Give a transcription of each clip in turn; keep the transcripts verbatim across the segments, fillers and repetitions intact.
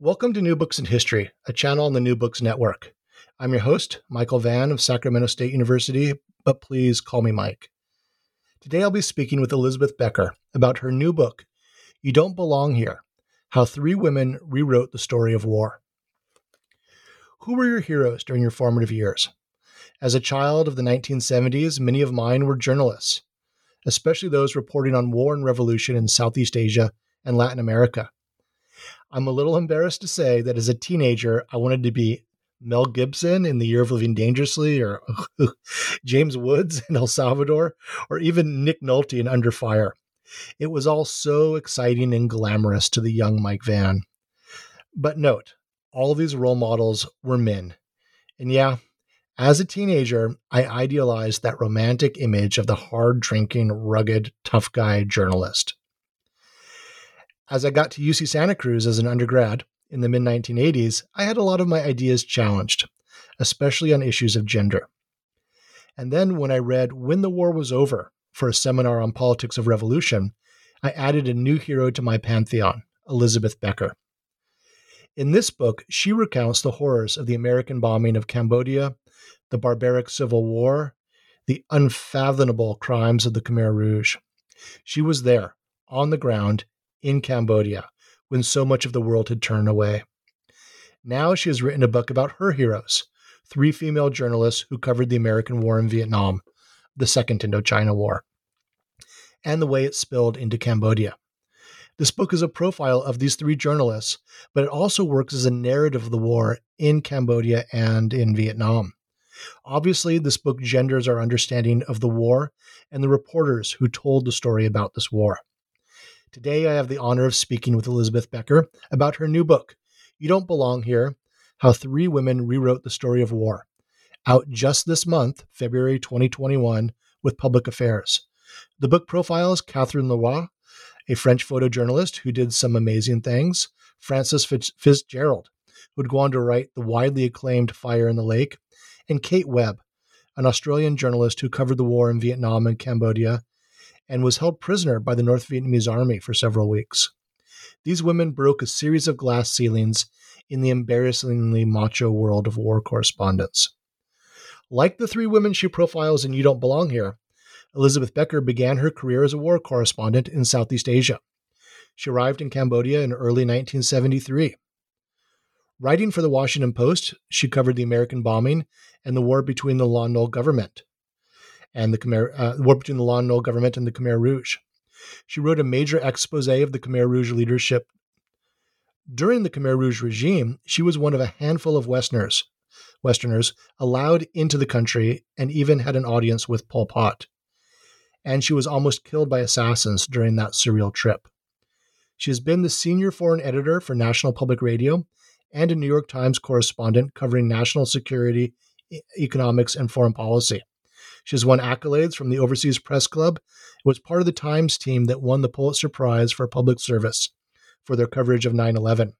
Welcome to New Books in History, a channel on the New Books Network. I'm your host, Michael Vann of Sacramento State University, but please call me Mike. Today I'll be speaking with Elizabeth Becker about her new book, You Don't Belong Here: How Three Women Rewrote the Story of War. Who were your heroes during your formative years? As a child of the nineteen seventies, many of mine were journalists, especially those reporting on war and revolution in Southeast Asia and Latin America. I'm a little embarrassed to say that as a teenager, I wanted to be Mel Gibson in The Year of Living Dangerously, or James Woods in El Salvador, or even Nick Nolte in Under Fire. It was all so exciting and glamorous to the young Mike Vann. But note, all of these role models were men. And yeah, as a teenager, I idealized that romantic image of the hard-drinking, rugged, tough guy journalist. As I got to U C Santa Cruz as an undergrad in the mid nineteen eighties, I had a lot of my ideas challenged, especially on issues of gender. And then when I read When the War Was Over for a seminar on politics of revolution, I added a new hero to my pantheon, Elizabeth Becker. In this book, she recounts the horrors of the American bombing of Cambodia, the barbaric Civil War, the unfathomable crimes of the Khmer Rouge. She was there, on the ground, in Cambodia, when so much of the world had turned away. Now she has written a book about her heroes, three female journalists who covered the American war in Vietnam, the Second Indochina War, and the way it spilled into Cambodia. This book is a profile of these three journalists, but it also works as a narrative of the war in Cambodia and in Vietnam. Obviously, this book genders our understanding of the war and the reporters who told the story about this war. Today, I have the honor of speaking with Elizabeth Becker about her new book, You Don't Belong Here: How Three Women Rewrote the Story of War, out just this month, February twenty twenty-one, with Public Affairs. The book profiles Catherine Leroy, a French photojournalist who did some amazing things, Frances Fitzgerald, who would go on to write the widely acclaimed Fire in the Lake, and Kate Webb, an Australian journalist who covered the war in Vietnam and Cambodia, and was held prisoner by the North Vietnamese army for several weeks. These women broke a series of glass ceilings in the embarrassingly macho world of war correspondence. Like the three women she profiles in You Don't Belong Here, Elizabeth Becker began her career as a war correspondent in Southeast Asia. She arrived in Cambodia in early nineteen seventy-three. Writing for the Washington Post, she covered the American bombing and the war between the Lon Nol government. and the Khmer, uh, war between the Lon Nol government and the Khmer Rouge. She wrote a major expose of the Khmer Rouge leadership. During the Khmer Rouge regime, she was one of a handful of Westerners, Westerners allowed into the country and even had an audience with Pol Pot. And she was almost killed by assassins during that surreal trip. She has been the senior foreign editor for National Public Radio and a New York Times correspondent covering national security, e- economics, and foreign policy. She has won accolades from the Overseas Press Club and was part of the Times team that won the Pulitzer Prize for Public Service for their coverage of nine eleven.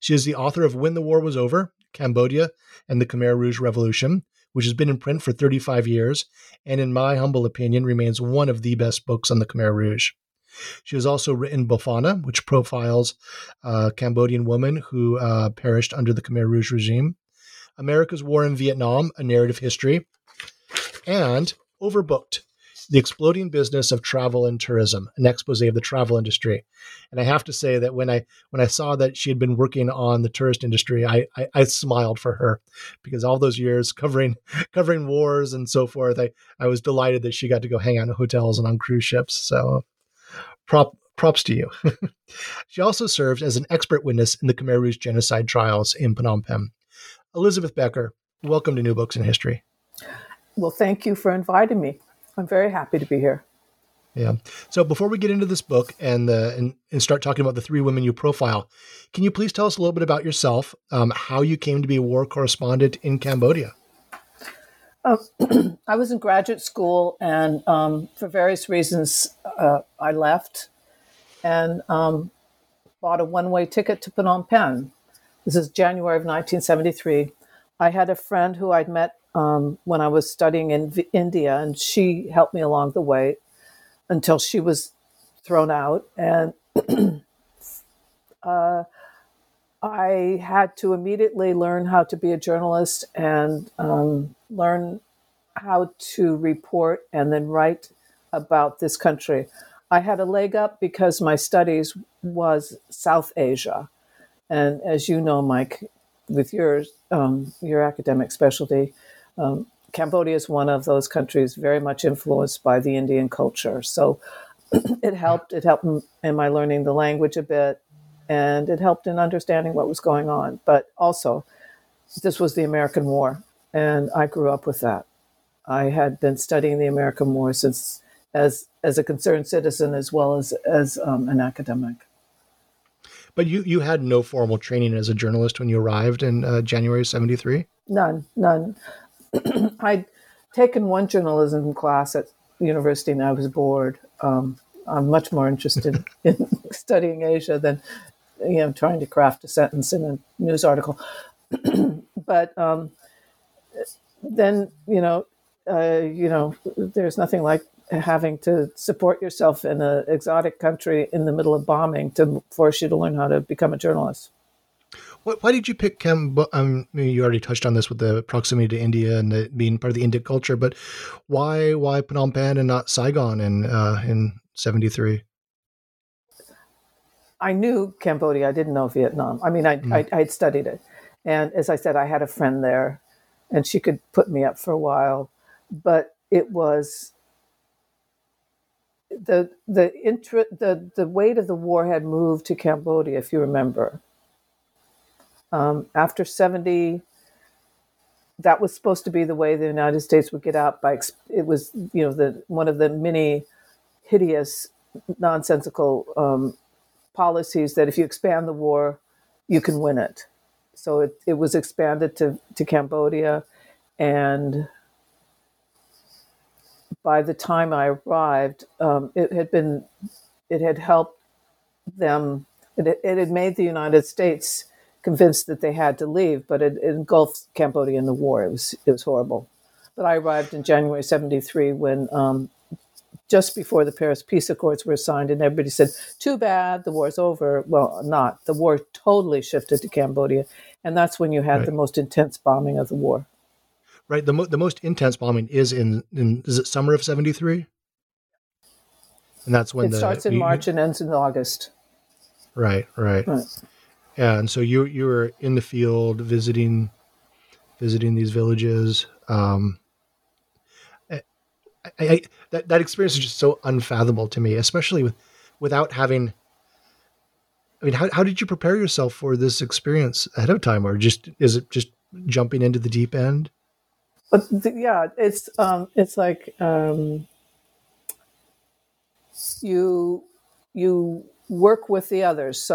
She is the author of When the War Was Over: Cambodia and the Khmer Rouge Revolution, which has been in print for thirty-five years and, in my humble opinion, remains one of the best books on the Khmer Rouge. She has also written Bofana, which profiles a Cambodian woman who uh, perished under the Khmer Rouge regime, America's War in Vietnam, A Narrative History, and Overbooked, The Exploding Business of Travel and Tourism, an exposé of the travel industry. And I have to say that when I when I saw that she had been working on the tourist industry, I I, I smiled for her, because all those years covering covering wars and so forth, I, I was delighted that she got to go hang out in hotels and on cruise ships. So prop props to you. She also served as an expert witness in the Khmer Rouge genocide trials in Phnom Penh. Elizabeth Becker, welcome to New Books in History. Well, thank you for inviting me. I'm very happy to be here. Yeah. So before we get into this book and the, and, and start talking about the three women you profile, can you please tell us a little bit about yourself, um, how you came to be a war correspondent in Cambodia? Uh, I was in graduate school, and um, for various reasons, uh, I left and um, bought a one-way ticket to Phnom Penh. This is January of nineteen seventy-three. I had a friend who I'd met Um, when I was studying in v- India, and she helped me along the way until she was thrown out. And uh, I had to immediately learn how to be a journalist and um, learn how to report and then write about this country. I had a leg up because my studies was South Asia. And as you know, Mike, with your, um, your academic specialty, Um, Cambodia is one of those countries very much influenced by the Indian culture. So it helped. It helped in my learning the language a bit, and it helped in understanding what was going on. But also, this was the American War, and I grew up with that. I had been studying the American War since as as a concerned citizen as well as, as um, an academic. But you, you had no formal training as a journalist when you arrived in uh, January seventy-three? None, none. I'd taken one journalism class at university, and I was bored. Um, I'm much more interested in studying Asia than, you know, trying to craft a sentence in a news article. But um, then, you know, uh, you know, there's nothing like having to support yourself in an exotic country in the middle of bombing to force you to learn how to become a journalist. Why did you pick Cambodia? Um, you already touched on this with the proximity to India and the, being part of the Indic culture, but why why Phnom Penh and not Saigon in uh, in seventy-three? I knew Cambodia. I didn't know Vietnam. I mean, I, mm. I I'd studied it, and as I said, I had a friend there, and she could put me up for a while. But it was the the intra, the the weight of the war had moved to Cambodia, if you remember. Um, after seventy, that was supposed to be the way the United States would get out. By exp- it was, you know, the one of the many hideous, nonsensical um, policies that if you expand the war, you can win it. So it, it was expanded to, to Cambodia, and by the time I arrived, um, it had been, it had helped them. It, it had made the United States convinced that they had to leave, but it, it engulfed Cambodia in the war. It was it was horrible. But I arrived in January seventy-three when, um, just before the Paris Peace Accords were signed, and everybody said, too bad, the war's over. Well, not. The war totally shifted to Cambodia, and that's when you had right. the most intense bombing of the war. Right. The, mo- the most intense bombing is in, in, is it summer of seventy-three? And that's when it the... It starts in we, March and ends in August. Right, right. Right. Yeah, and so you you were in the field visiting visiting these villages. Um, I, I, that that experience is just so unfathomable to me, especially with without having. I mean, how how did you prepare yourself for this experience ahead of time, or just is it just jumping into the deep end? But the, yeah, it's um, it's like um, you you. work with the others. So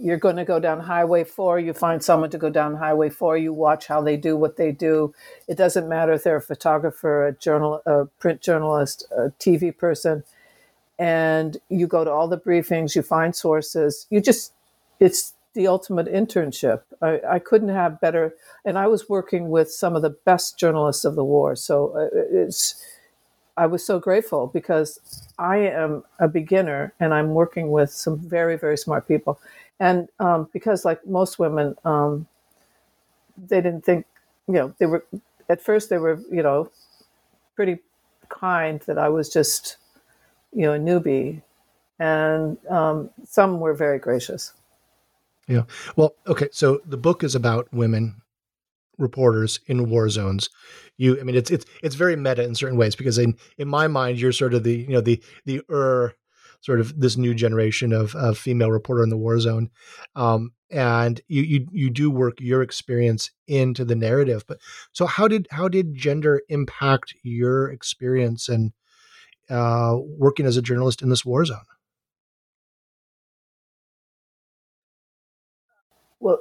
you're going to go down Highway Four, you find someone to go down Highway Four, you watch how they do what they do. It doesn't matter if they're a photographer, a journal, a print journalist, a T V person. And you go to all the briefings, you find sources. You just, it's the ultimate internship. I, I couldn't have better. And I was working with some of the best journalists of the war. So it's, I was so grateful because I am a beginner and I'm working with some very, very smart people. And um, because like most women, um, they didn't think, you know, they were, at first they were, you know, pretty kind that I was just, you know, a newbie. And um, some were very gracious. Yeah. Well, okay. So the book is about women reporters in war zones. You, I mean, it's it's it's very meta in certain ways, because in, in my mind, you're sort of the, you know, the the er sort of this new generation of, of female reporter in the war zone. Um, and you, you you do work your experience into the narrative. But so how did how did gender impact your experience and uh, working as a journalist in this war zone? Well,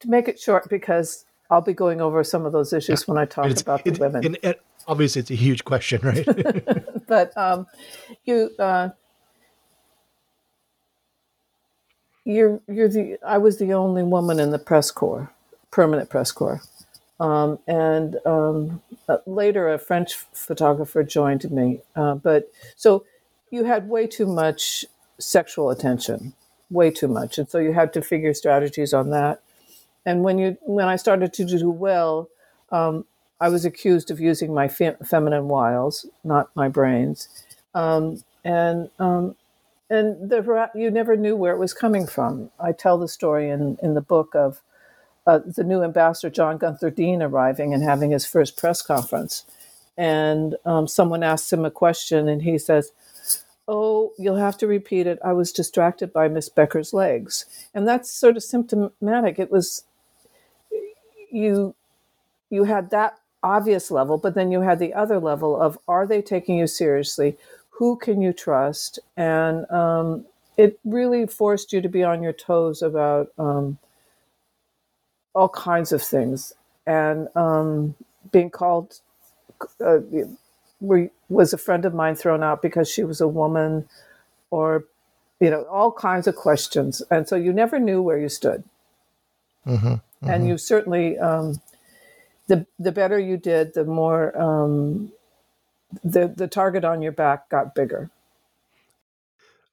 to make it short, because I'll be going over some of those issues when I talk it's, about the it, women. And, and obviously, it's a huge question, right? But um, you, uh, you're, you're the. I was the only woman in the press corps, permanent press corps, um, and um, uh, later a French photographer joined me. Uh, but so you had way too much sexual attention. Way too much. And so you had to figure strategies on that. And when you, when I started to do well, um, I was accused of using my fem- feminine wiles, not my brains. Um, and, um, and the, you never knew where it was coming from. I tell the story in, in the book of uh, the new ambassador, John Gunther Dean, arriving and having his first press conference. And um, someone asks him a question and he says, "Oh, you'll have to repeat it. I was distracted by Miss Becker's legs." And that's sort of symptomatic. It was, you you had that obvious level, but then you had the other level of, are they taking you seriously? Who can you trust? And um, it really forced you to be on your toes about um, all kinds of things. And um, being called... Uh, Were, was a friend of mine thrown out because she was a woman, or, you know, all kinds of questions. And so you never knew where you stood. Mm-hmm, mm-hmm. And you certainly, um, the the better you did, the more um, the the target on your back got bigger.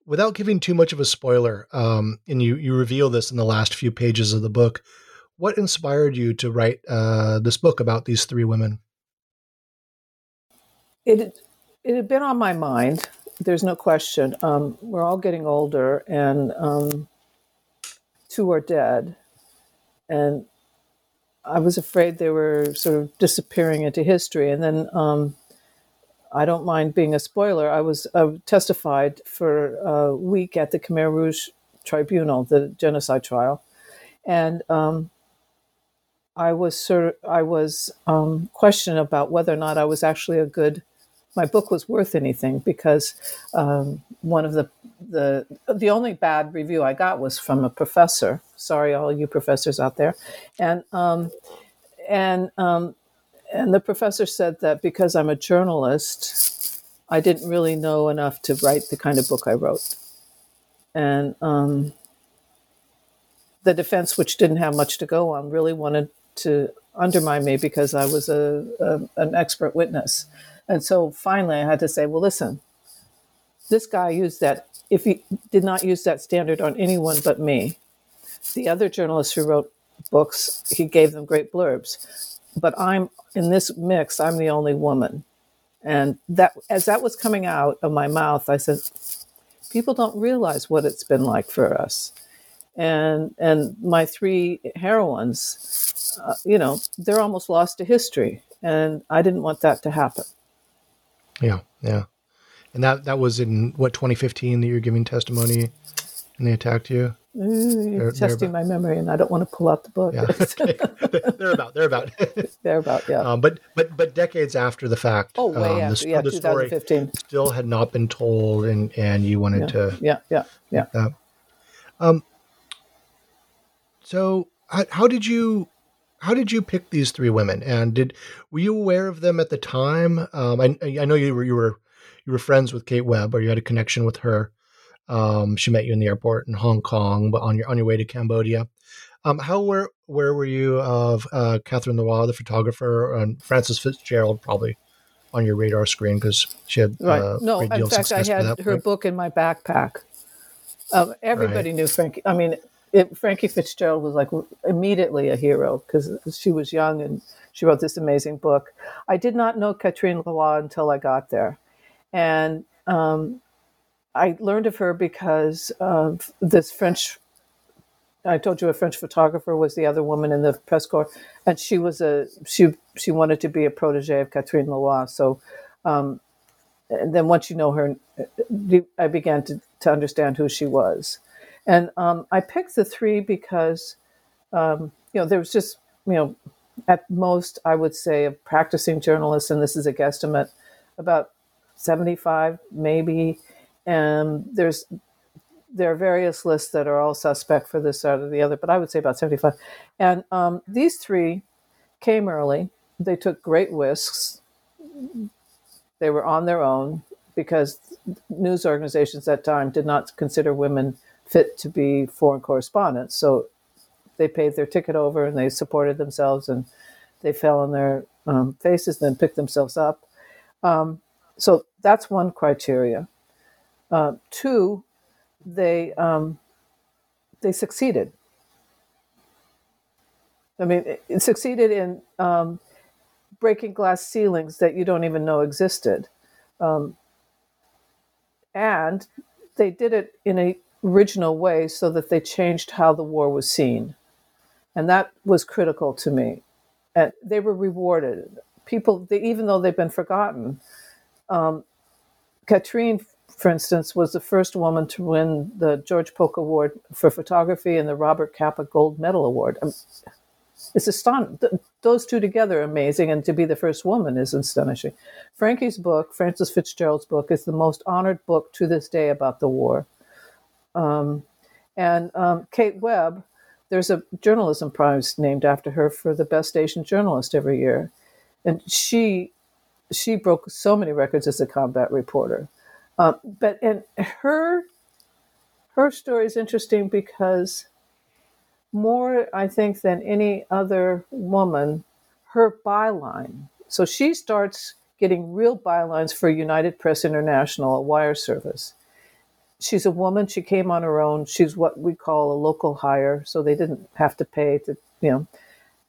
Without giving too much of a spoiler, um, and you, you reveal this in the last few pages of the book, what inspired you to write uh, this book about these three women? It it had been on my mind. There's no question. Um, we're all getting older, and um, two are dead. And I was afraid they were sort of disappearing into history. And then um, I don't mind being a spoiler. I was uh, testified for a week at the Khmer Rouge Tribunal, the genocide trial, and um, I was sort of, I was um, questioned about whether or not I was actually a good. My book was worth anything, because um, one of the, the the only bad review I got was from a professor. Sorry, all you professors out there, and um, and um, and the professor said that because I'm a journalist, I didn't really know enough to write the kind of book I wrote, and um, the defense, which didn't have much to go on, really wanted to undermine me because I was a, a an expert witness. And so finally I had to say, well, listen, this guy used that, if he did not use that standard on anyone but me. The other journalists who wrote books, he gave them great blurbs. But I'm, in this mix, I'm the only woman. And that, as that was coming out of my mouth, I said, people don't realize what it's been like for us. And and my three heroines, uh, you know, they're almost lost to history. And I didn't want that to happen. Yeah, yeah. And that, that was in, what, twenty fifteen that you were giving testimony and they attacked you? Ooh, you're they're, testing they're about, my memory, and I don't want to pull out the book. Yeah, okay. they're about, they're about. they're about, yeah. Um, but, but but decades after the fact, oh, way um, after, the, yeah, the story still had not been told, and, and you wanted yeah, to. Yeah, yeah, yeah. That. Um. So how, how did you... How did you pick these three women, and did were you aware of them at the time? Um, I, I know you were you were you were friends with Kate Webb, or you had a connection with her. Um, she met you in the airport in Hong Kong, but on your on your way to Cambodia. Um, how were where were you of uh, Catherine Leroy, the photographer, and Frances Fitzgerald probably on your radar screen because she had right. Uh, no, great deal in fact, I had her point. book in my backpack. Um, everybody right. knew Frankie. I mean. It, Frankie Fitzgerald was like immediately a hero because she was young and She wrote this amazing book. I did not know Catherine Leroy until I got there. And um, I learned of her because of this French, I told you a French photographer was the other woman in the press corps, and she was a, she she wanted to be a protege of Catherine Leroy. So um, and then once you know her, I began to, to understand who she was. And um, I picked the three because, um, you know, there was just, you know, at most, I would say, of practicing journalists, and this is a guesstimate, about seventy-five maybe. And there's there are various lists that are all suspect for this side or the other, but I would say about seventy-five. And um, these three came early. They took great risks. They were on their own because news organizations at that time did not consider women fit to be foreign correspondents. So they paid their ticket over and they supported themselves and they fell on their um, faces and then picked themselves up. Um, so that's one criteria. Uh, two, they um, they succeeded. I mean, it, it succeeded in um, breaking glass ceilings that you don't even know existed. Um, and they did it in an original way so that they changed how the war was seen. And that was critical to me. And they were rewarded. People, they, even though they've been forgotten, um, Catherine, for instance, was the first woman to win the George Polk Award for Photography and the Robert Capa Gold Medal Award. Um, it's astonishing. Th- those two together are amazing, and to be the first woman is astonishing. Frankie's book, Frances Fitzgerald's book, is the most honored book to this day about the war. Um, and um, Kate Webb, there's a journalism prize named after her for the best Asian journalist every year. And she she broke so many records as a combat reporter. Um, but and her her story is interesting because more, I think, than any other woman, her byline. So she starts getting real bylines for United Press International, a wire service. She's a woman. She came on her own. She's what we call a local hire. So they didn't have to pay to, you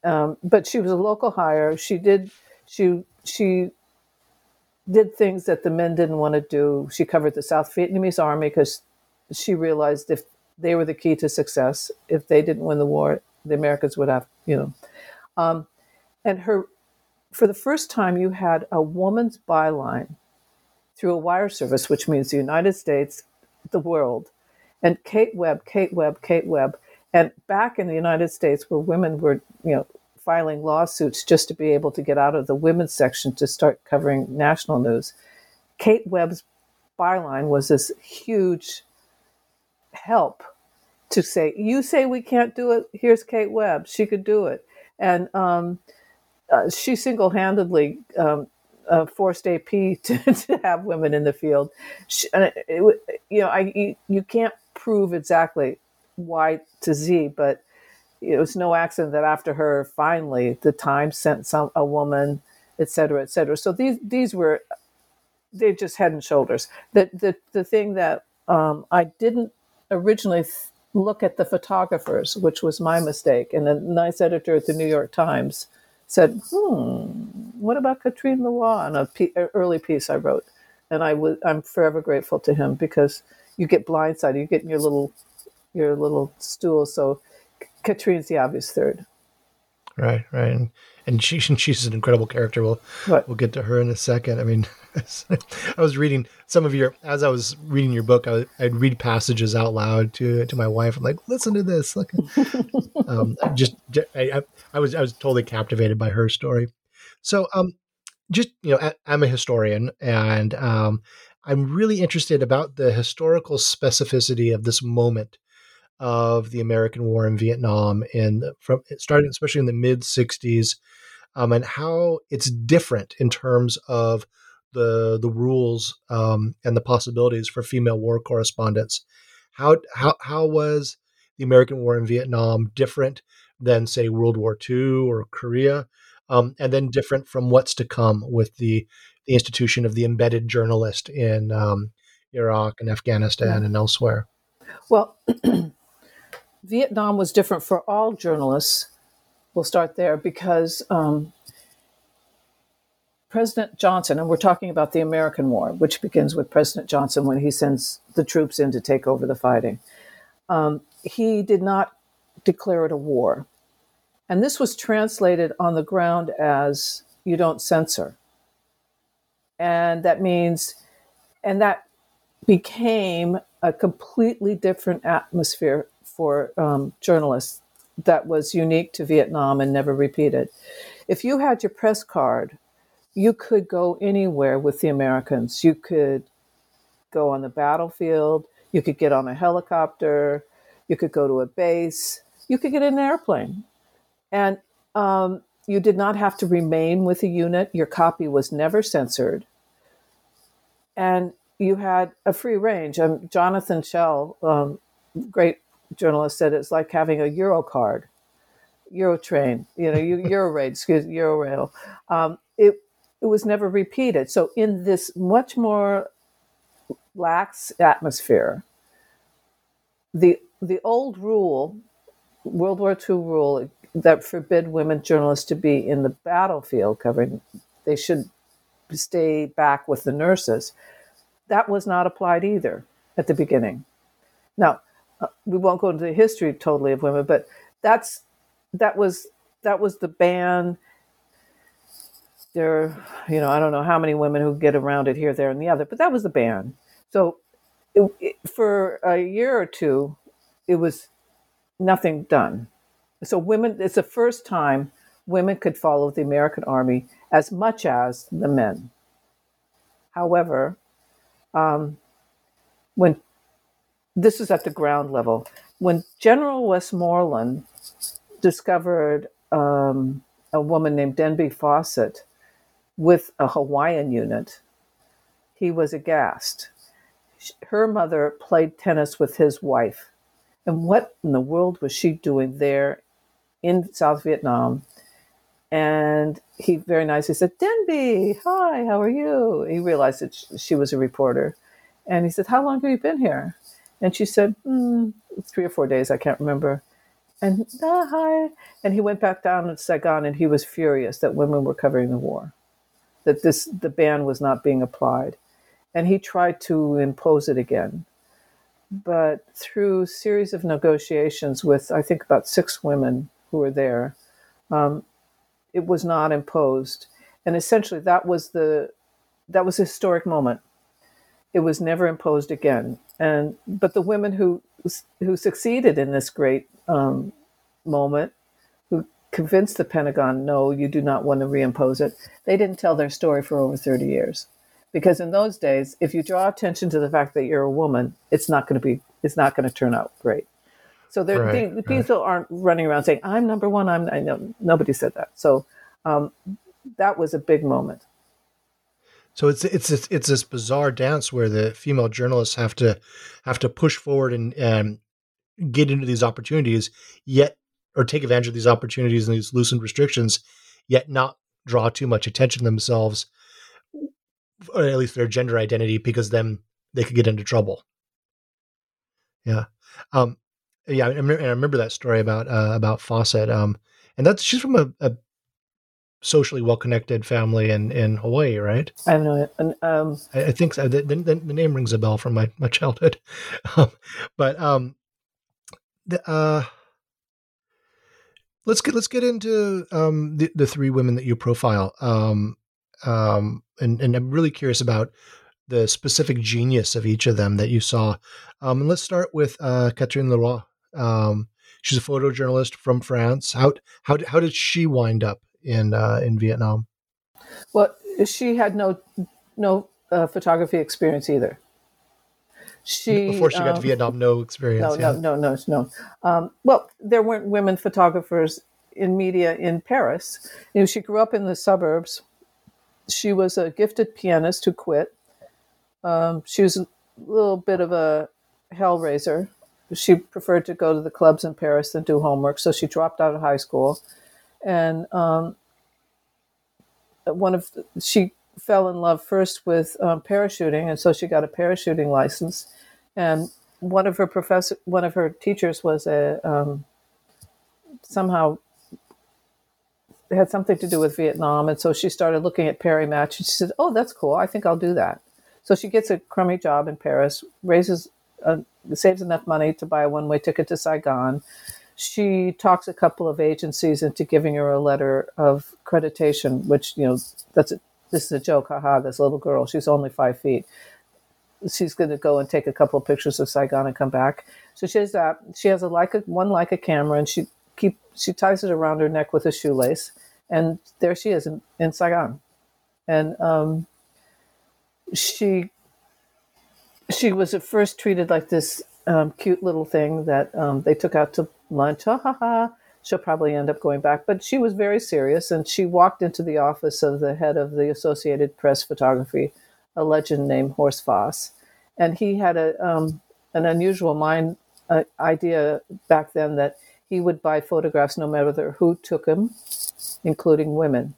know, um, but she was a local hire. She did, she, she did things that the men didn't want to do. She covered the South Vietnamese army because she realized if they were the key to success, if they didn't win the war, the Americans would have, you know, um, and her, for the first time you had a woman's byline through a wire service, which means the United States, the world, and Kate Webb, Kate Webb, Kate Webb. And back in the United States where women were, you know, filing lawsuits just to be able to get out of the women's section to start covering national news, Kate Webb's byline was this huge help to say, you say we can't do it, here's Kate Webb, she could do it. And um, uh, she single-handedly um, Uh, forced A P to, to have women in the field. She, it, it, you know, I you, you can't prove exactly Y to Z, but it was no accident that after her, finally, the Times sent some a woman, et cetera, et cetera. So these these were, they're just head and shoulders. The the the thing that um, I didn't originally th- look at the photographers, which was my mistake, and a nice editor at the New York Times said, hmm, what about Catherine Leroy? On an p- early piece I wrote. And I w- I'm forever grateful to him because you get blindsided. You get in your little your little stool. So Catherine's the obvious third. Right, right. And, and, she, and she's an incredible character. We'll, we'll get to her in a second. I mean, I was reading some of your, as I was reading your book, I would, I'd read passages out loud to to my wife. I'm like, listen to this. Like, um, just I, I was I was totally captivated by her story. So, um, just you know, I, I'm a historian, and um, I'm really interested about the historical specificity of this moment of the American War in Vietnam, and from starting especially in the mid sixties, um, and how it's different in terms of the the rules um, and the possibilities for female war correspondents. How how how was the American War in Vietnam different than, say, World War Two or Korea, um, and then different from what's to come with the, the institution of the embedded journalist in um, Iraq and Afghanistan and elsewhere? Well, Vietnam was different for all journalists. We'll start there because um, President Johnson, and we're talking about the American War, which begins with President Johnson when he sends the troops in to take over the fighting. Um, he did not declare it a war. And this was translated on the ground as you don't censor. And that means, and that became a completely different atmosphere for um, journalists that was unique to Vietnam and never repeated. If you had your press card, you could go anywhere with the Americans. You could go on the battlefield. You could get on a helicopter. You could go to a base. You could get in an airplane. And um, you did not have to remain with a unit. Your copy was never censored. And you had a free range. Um, Jonathan Schell, um, great journalist, said it's like having a Euro card, Euro train, you know, Euro rail, excuse me, Euro rail. Um, it, it was never repeated. So in this much more lax atmosphere, the the old rule, World War Two rule, that forbid women journalists to be in the battlefield covering, they should stay back with the nurses, that was not applied either at the beginning. Now, uh, we won't go into the history totally of women, but that's that was that was the ban. There, you know, I don't know how many women who get around it here, there, and the other, but that was the ban. So it, it, for a year or two, it was nothing done. So women, it's the first time women could follow the American army as much as the men. However, um, when this is at the ground level, when General Westmoreland discovered um, a woman named Denby Fawcett with a Hawaiian unit, he was aghast. Her mother played tennis with his wife. And what in the world was she doing there in South Vietnam? And he very nicely said, "Denby, hi, how are you?" He realized that she was a reporter. And he said, "How long have you been here?" And she said, mm, three or four days, I can't remember. And ah, hi. And he went back down to Saigon, and he was furious that women were covering the war, that this the ban was not being applied. And he tried to impose it again. But through a series of negotiations with, I think, about six women who were there, um, it was not imposed. And essentially, that was the that was a historic moment. It was never imposed again. And but the women who who succeeded in this great um, moment, who convinced the Pentagon, no, you do not want to reimpose it, they didn't tell their story for over thirty years. Because in those days, if you draw attention to the fact that you're a woman, it's not going to be, it's not going to turn out great. So there, right, the, the people right. aren't running around saying, "I'm number one." I'm I know nobody said that. So um, that was a big moment. So it's it's it's, it's this bizarre dance where the female journalists have to have to push forward and um, get into these opportunities, yet or take advantage of these opportunities and these loosened restrictions, yet not draw too much attention to themselves, or at least their gender identity, because then they could get into trouble. Yeah. Um, yeah. I remember, I remember that story about, uh, about Fawcett. Um, and that's, she's from a, a socially well-connected family in, in Hawaii, right? I don't know. And, um, I, I think so. The, the, the name rings a bell from my, my childhood. Um, but, um, the, uh, let's get, let's get into, um, the, the three women that you profile. Um, um, And, and I'm really curious about the specific genius of each of them that you saw. Um, and let's start with uh, Catherine Leroy. Um, she's a photojournalist from France. How how how did she wind up in uh, in Vietnam? Well, she had no no uh, photography experience either. She before she got um, to Vietnam, no experience. No, yeah. no, no, no, no. Um, well, there weren't women photographers in media in Paris. You know, she grew up in the suburbs. She was a gifted pianist who quit. Um, she was a little bit of a hellraiser. She preferred to go to the clubs in Paris than do homework, so she dropped out of high school. And um, one of the, she fell in love first with um, parachuting, and so she got a parachuting license. And one of her professor, one of her teachers was a um, somehow It had something to do with Vietnam. And so she started looking at Perry Match. And she said, oh, that's cool. I think I'll do that. So she gets a crummy job in Paris, raises, uh, saves enough money to buy a one-way ticket to Saigon. She talks a couple of agencies into giving her a letter of accreditation, which, you know, that's a, this is a joke, haha, this little girl, she's only five feet. She's going to go and take a couple of pictures of Saigon and come back. So she has that. She has a Leica, one Leica camera, and she keep she ties it around her neck with a shoelace, and there she is in, in Saigon. And um, she she was at first treated like this um, cute little thing that um, they took out to lunch, ha ha ha, she'll probably end up going back. But she was very serious, and she walked into the office of the head of the Associated Press Photography, a legend named Horst Foss. And he had a um, an unusual mind uh, idea back then that he would buy photographs no matter who took them, including women.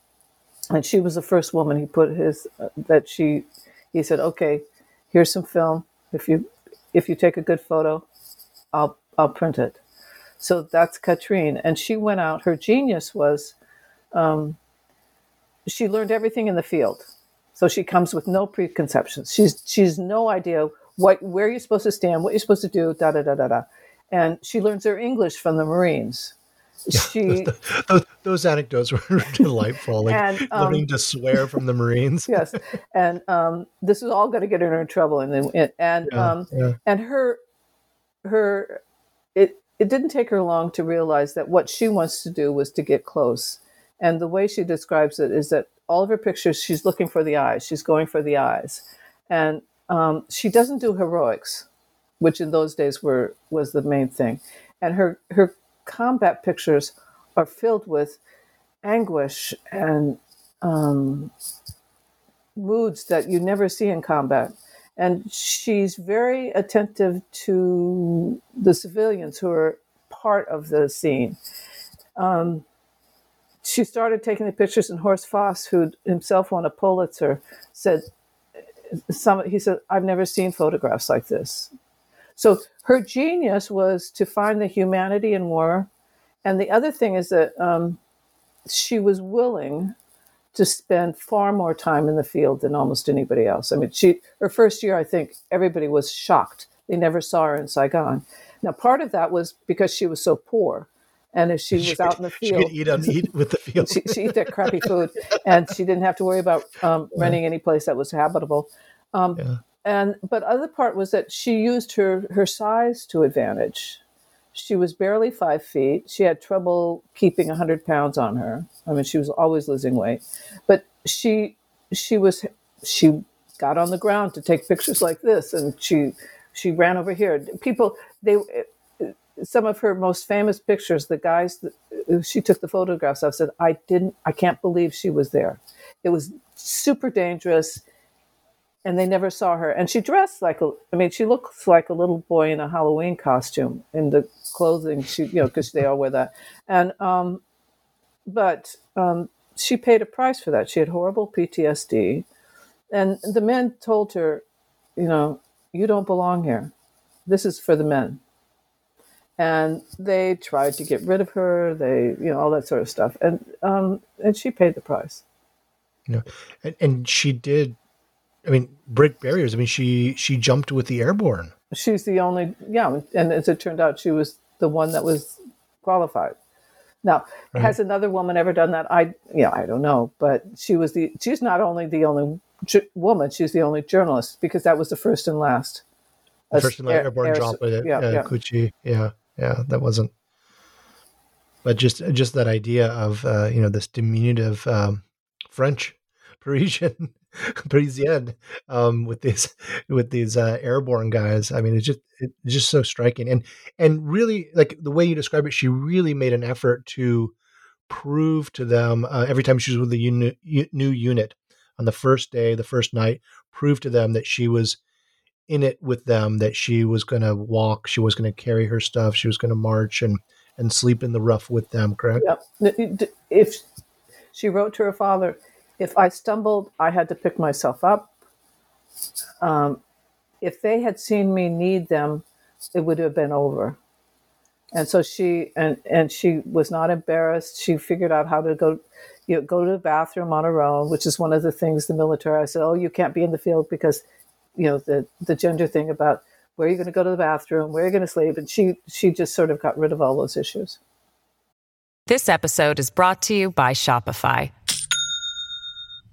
And she was the first woman he put his, uh, that she, he said, okay, here's some film. If you if you take a good photo, I'll I'll print it. So that's Catherine. And she went out. Her genius was um, she learned everything in the field. So she comes with no preconceptions. She's she's no idea what where you're supposed to stand, what you're supposed to do, da da da da da. And she learns her English from the Marines. She those, those anecdotes were delightful. Like and, um, learning to swear from the Marines. Yes, and um, this is all going to get her in trouble. And then, and yeah, um, yeah. and her her it. It didn't take her long to realize that what she wants to do was to get close. And the way she describes it is that all of her pictures, she's looking for the eyes. She's going for the eyes. And um, she doesn't do heroics, which in those days were was the main thing. And her, her combat pictures are filled with anguish and um, moods that you never see in combat. And she's very attentive to the civilians who are part of the scene. Um, she started taking the pictures, and Horst Foss, who himself won a Pulitzer, said, some, he said, I've never seen photographs like this. So her genius was to find the humanity in war. And the other thing is that um, she was willing to spend far more time in the field than almost anybody else. I mean, she her first year, I think everybody was shocked. They never saw her in Saigon. Now, part of that was because she was so poor. And if she was she out could, in the field, she could eat, on, eat with the field. she, she ate that crappy food, and she didn't have to worry about um, yeah. renting any place that was habitable. Um, yeah. And but other part was that she used her, her size to advantage. She was barely five feet. She had trouble keeping one hundred pounds on her. I mean, she was always losing weight. But she she was she got on the ground to take pictures like this, and she she ran over here. People, they some of her most famous pictures, the guys that she took the photographs of said, I didn't, I can't believe she was there. It was super dangerous, and they never saw her. And she dressed like, a, I mean, she looks like a little boy in a Halloween costume in the clothing, she, you know, because they all wear that. And, um, but um, she paid a price for that. She had horrible P T S D. And the men told her, you know, you don't belong here. This is for the men. And they tried to get rid of her. They, you know, all that sort of stuff. And, um, and she paid the price. Yeah. And, and she did. I mean, break barriers. I mean, she, she jumped with the airborne. She's the only, yeah. And as it turned out, she was the one that was qualified. Now, right. Has another woman ever done that? I, you know, I don't know, but she was the, she's not only the only ju- woman, she's the only journalist, because that was the first and last. The first and last air, airborne air, drop with it. Yeah, uh, yeah. Kuchi. Yeah. Yeah. That wasn't, but just, just that idea of, uh, you know, this diminutive um, French Parisian Parisienne, um, with these, with these uh, airborne guys. I mean, it's just, it's just so striking, and and really, like the way you describe it, she really made an effort to prove to them uh, every time she was with the uni- new unit on the first day, the first night, prove to them that she was in it with them, that she was going to walk, she was going to carry her stuff, she was going to march and and sleep in the rough with them. Correct? Yep. If she wrote to her father, if I stumbled, I had to pick myself up. Um, if they had seen me need them, it would have been over. And so she and and she was not embarrassed. She figured out how to go, you know, go to the bathroom on her own, which is one of the things the military. I said, oh, you can't be in the field because, you know, the the gender thing about where you're going to go to the bathroom, where you're going to sleep, and she she just sort of got rid of all those issues. This episode is brought to you by Shopify.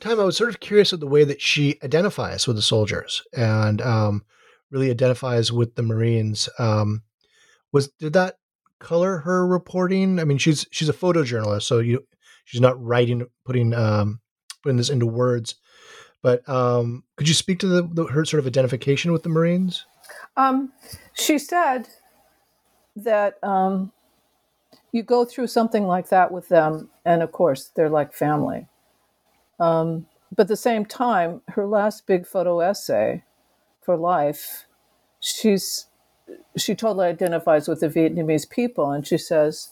time, I was sort of curious at the way that she identifies with the soldiers and um, really identifies with the Marines. Um, was did that color her reporting? I mean, she's she's a photojournalist, so you she's not writing, putting um, putting this into words. But um, could you speak to the, the, her sort of identification with the Marines? Um, she said that um, you go through something like that with them, and of course, they're like family. Um, but at the same time, her last big photo essay for Life, she's she totally identifies with the Vietnamese people, and she says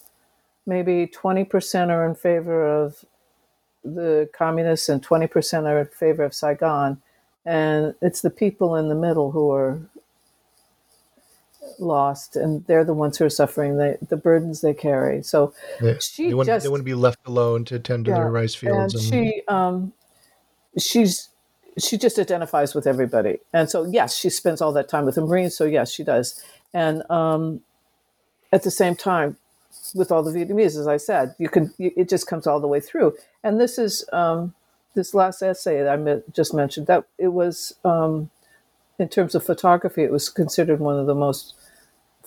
maybe twenty percent are in favor of the communists and twenty percent are in favor of Saigon. And it's the people in the middle who are lost, and they're the ones who are suffering the, the burdens they carry. So yeah. she they wouldn't, just... They wouldn't be left alone to tend to yeah. their rice fields. And, and... she um, she's, she just identifies with everybody. And so, yes, she spends all that time with the Marines. So, yes, she does. And um, at the same time, with all the Vietnamese, as I said, you can. It just comes all the way through. And this is um, this last essay that I met, just mentioned. That it was, um, in terms of photography, it was considered one of the most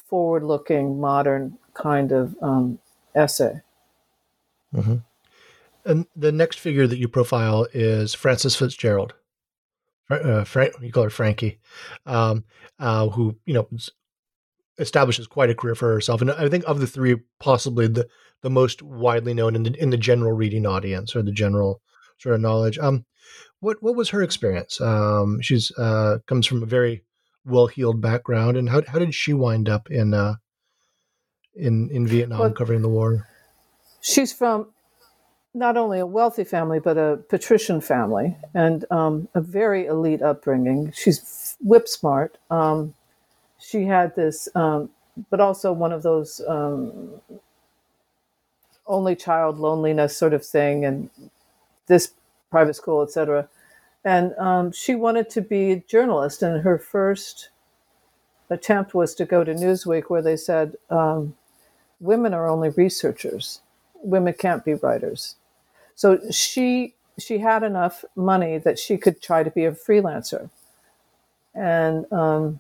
forward-looking, modern kind of um, essay. Mm-hmm. And the next figure that you profile is Frances Fitzgerald. Uh, Frank, you call her Frankie, um, uh, who you know. establishes quite a career for herself. And I think of the three, possibly the, the most widely known in the, in the general reading audience or the general sort of knowledge. Um, what, what was her experience? Um, she's, uh, comes from a very well-heeled background. And how, how did she wind up in, uh, in, in Vietnam well, covering the war? She's from not only a wealthy family, but a patrician family and, um, a very elite upbringing. She's whip smart. Um, She had this, um, but also one of those um, only child loneliness sort of thing, and this private school, et cetera. And um, she wanted to be a journalist, and her first attempt was to go to Newsweek, where they said, um, women are only researchers. Women can't be writers. So she she had enough money that she could try to be a freelancer. And... Um,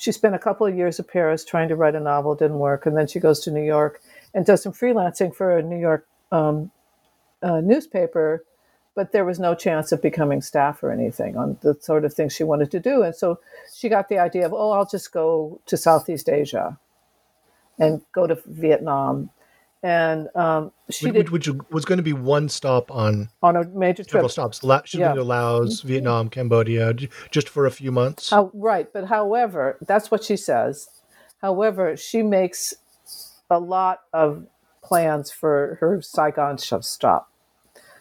She spent a couple of years in Paris trying to write a novel, didn't work, and then she goes to New York and does some freelancing for a New York um, uh, newspaper, but there was no chance of becoming staff or anything on the sort of things she wanted to do. And so she got the idea of, oh, I'll just go to Southeast Asia and go to Vietnam. And um, she which, did, which, which was going to be one stop on on a major trip. Several stops. La- she yeah. went to Laos, Vietnam, Cambodia, just for a few months. Uh, right, but however, that's what she says. However, she makes a lot of plans for her Saigon stop.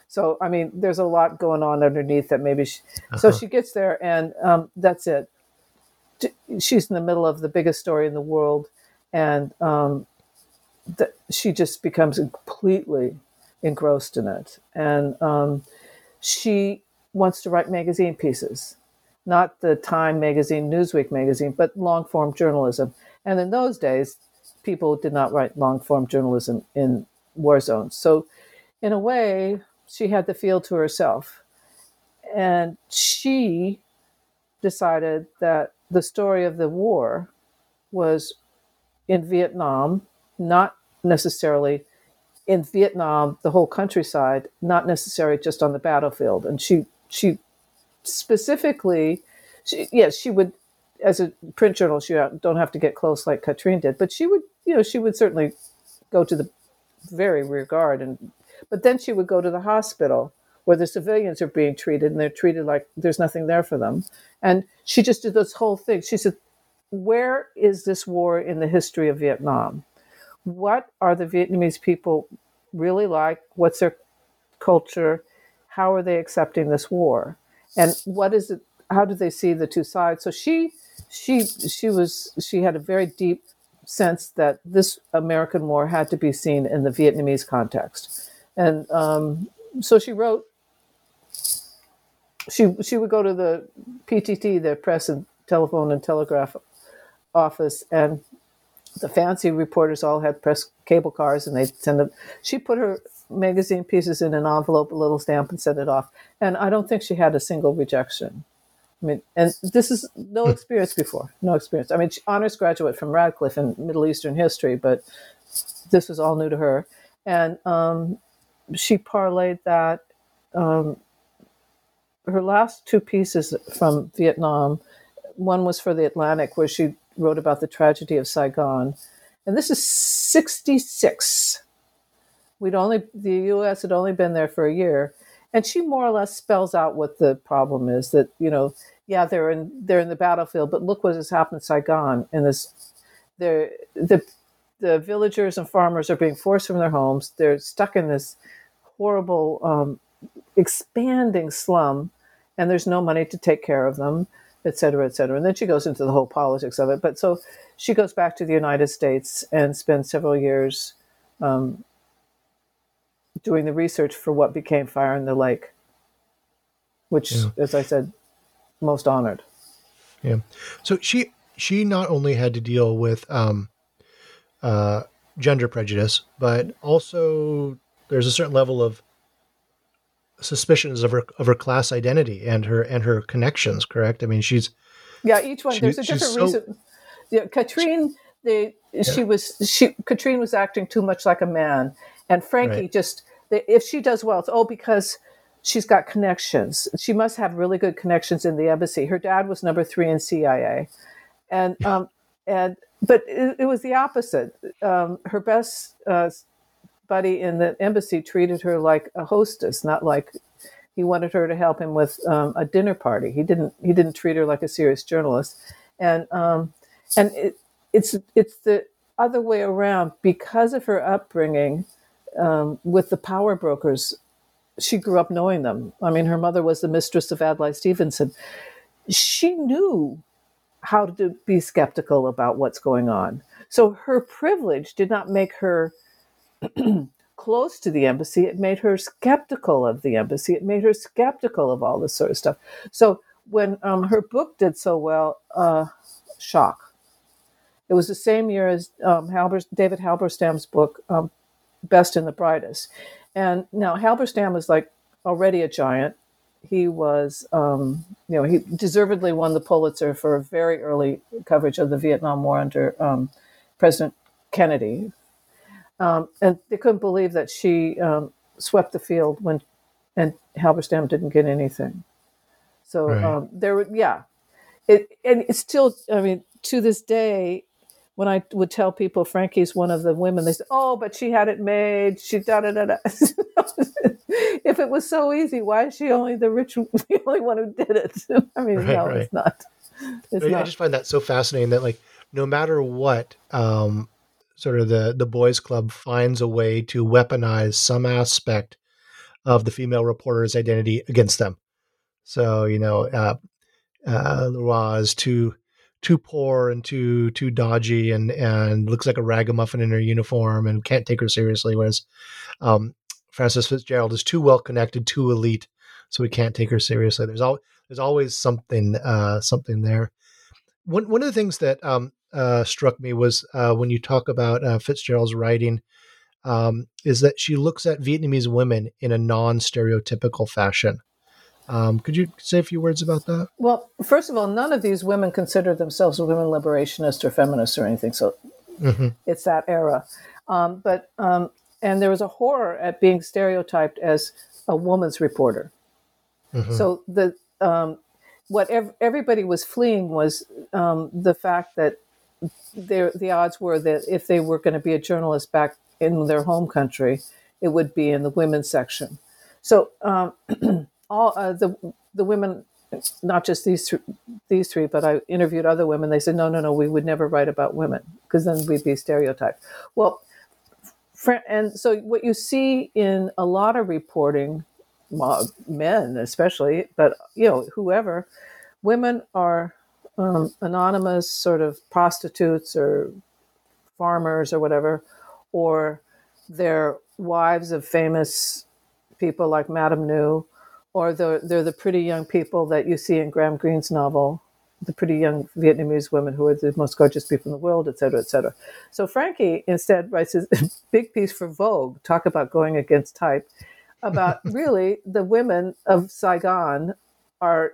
So, I mean, there's a lot going on underneath that. Maybe she, uh-huh. so she gets there, and um, that's it. She's in the middle of the biggest story in the world, and. Um, That she just becomes completely engrossed in it. And um, she wants to write magazine pieces, not the Time magazine, Newsweek magazine, but long-form journalism. And in those days, people did not write long-form journalism in war zones. So in a way, she had the field to herself. And she decided that the story of the war was in Vietnam, not necessarily in Vietnam, the whole countryside, not necessarily just on the battlefield. And she, she specifically, she, yes, she would, as a print journalist, you don't have to get close like Catherine did, but she would, you know, she would certainly go to the very rear guard. And, but then she would go to the hospital where the civilians are being treated, and they're treated like there's nothing there for them. And she just did this whole thing. She said, where is this war in the history of Vietnam? What are the Vietnamese people really like? What's their culture? How are they accepting this war? And what is it? How do they see the two sides? So she, she, she was, she had a very deep sense that this American war had to be seen in the Vietnamese context. And um, so she wrote, she, she would go to the P T T, the Press and Telephone and Telegraph Office, and the fancy reporters all had press cable cars, and they'd send them. She put her magazine pieces in an envelope, a little stamp, and sent it off. And I don't think she had a single rejection. I mean, and this is no experience before, no experience. I mean, she, honors graduate from Radcliffe in Middle Eastern history, but this was all new to her. And um, she parlayed that. Um, her last two pieces from Vietnam, one was for the Atlantic, where she wrote about the tragedy of Saigon. And this is sixty-six. We'd only, the U S had only been there for a year. And she more or less spells out what the problem is, that, you know, yeah, they're in they're in the battlefield, but look what has happened in Saigon. And this, the the villagers and farmers are being forced from their homes. They're stuck in this horrible, um, expanding slum, and there's no money to take care of them, et cetera, et cetera. And then she goes into the whole politics of it. But so she goes back to the United States and spends several years um, doing the research for what became Fire in the Lake, which, yeah. as I said, most honored. Yeah. So she she not only had to deal with um, uh, gender prejudice, but also there's a certain level of suspicions of her of her class identity and her and her connections. Correct. I mean, she's yeah. Each one she, there's a different so, reason. Yeah, Catherine. They yeah. she was she Catherine was acting too much like a man. And Frankie right. just, if she does well, it's, oh, because she's got connections. She must have really good connections in the embassy. Her dad was number three in C I A. And, yeah. um, and but it, it was the opposite. Um, her best uh, buddy in the embassy treated her like a hostess, not like he wanted her to help him with um, a dinner party. He didn't, he didn't treat her like a serious journalist. And, um, and it, it's, it's the other way around because of her upbringing. Um, with the power brokers, she grew up knowing them. I mean, her mother was the mistress of Adlai Stevenson. She knew how to be skeptical about what's going on. So her privilege did not make her close to the embassy. It made her skeptical of the embassy. It made her skeptical of all this sort of stuff. So when um, her book did so well, uh, shock. It was the same year as um, Halber- David Halberstam's book, um, Best and the Brightest. And now Halberstam is like already a giant. He was, um, you know, he deservedly won the Pulitzer for a very early coverage of the Vietnam War under um, President Kennedy. Um, and they couldn't believe that she um, swept the field when, and Halberstam didn't get anything. So right. um, there were, yeah. It, and it's still, I mean, to this day, when I would tell people Frankie's one of the women, they said, oh, but she had it made. She da da da da. If it was so easy, why is she only the rich, the only one who did it? I mean, right, no, right. it's not. It's I, not. I just find that so fascinating that, like, no matter what, um, sort of the, the boys club finds a way to weaponize some aspect of the female reporter's identity against them. So, you know, uh, uh, Leroy is too... too poor and too too dodgy and and looks like a ragamuffin in her uniform and can't take her seriously, whereas um, Frances Fitzgerald is too well connected, too elite, so we can't take her seriously. There's al- there's always something uh, something there. One one of the things that um, uh, struck me was uh, when you talk about uh, Fitzgerald's writing um, is that she looks at Vietnamese women in a non-stereotypical fashion. Um, could you say a few words about that? Well, first of all, none of these women consider themselves women liberationists or feminists or anything. So mm-hmm. it's that era. Um, but um, and there was a horror at being stereotyped as a woman's reporter. Mm-hmm. So the um, what ev- everybody was fleeing was um, the fact that there, the odds were that if they were going to be a journalist back in their home country, it would be in the women's section. So um, all uh, the the women, not just these th- these three, but I interviewed other women. They said, no, no, no, we would never write about women because then we'd be stereotyped. Well, fr- and so what you see in a lot of reporting, men especially, but you know, whoever, women are um, anonymous sort of prostitutes or farmers or whatever, or they're wives of famous people like Madame Nu, or they're, they're the pretty young people that you see in Graham Greene's novel, the pretty young Vietnamese women who are the most gorgeous people in the world, et cetera, et cetera. So Frankie instead writes a big piece for Vogue, talk about going against type, about really the women of Saigon are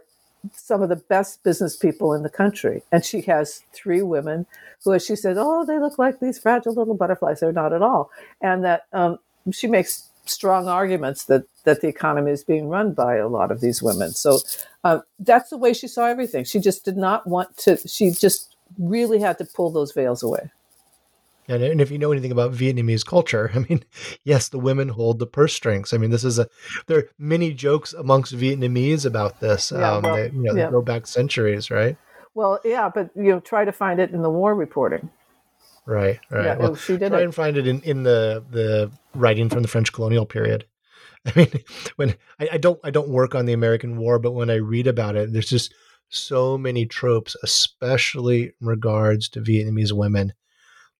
some of the best business people in the country. And she has three women who, as she said, oh, they look like these fragile little butterflies. They're not at all. And that um, she makes strong arguments that, that the economy is being run by a lot of these women. So uh, that's the way she saw everything. She just did not want to, she just really had to pull those veils away. And if you know anything about Vietnamese culture, I mean, yes, the women hold the purse strings. I mean, this is a, there are many jokes amongst Vietnamese about this. Yeah, um, well, they, you know, yeah. They go back centuries, right? Well, yeah, but you know, try to find it in the war reporting. Right, right. Yeah, well, she did try it. And find it in, in the, the writing from the French colonial period. I mean, when I, I don't I don't work on the American War, but when I read about it, there's just so many tropes, especially in regards to Vietnamese women,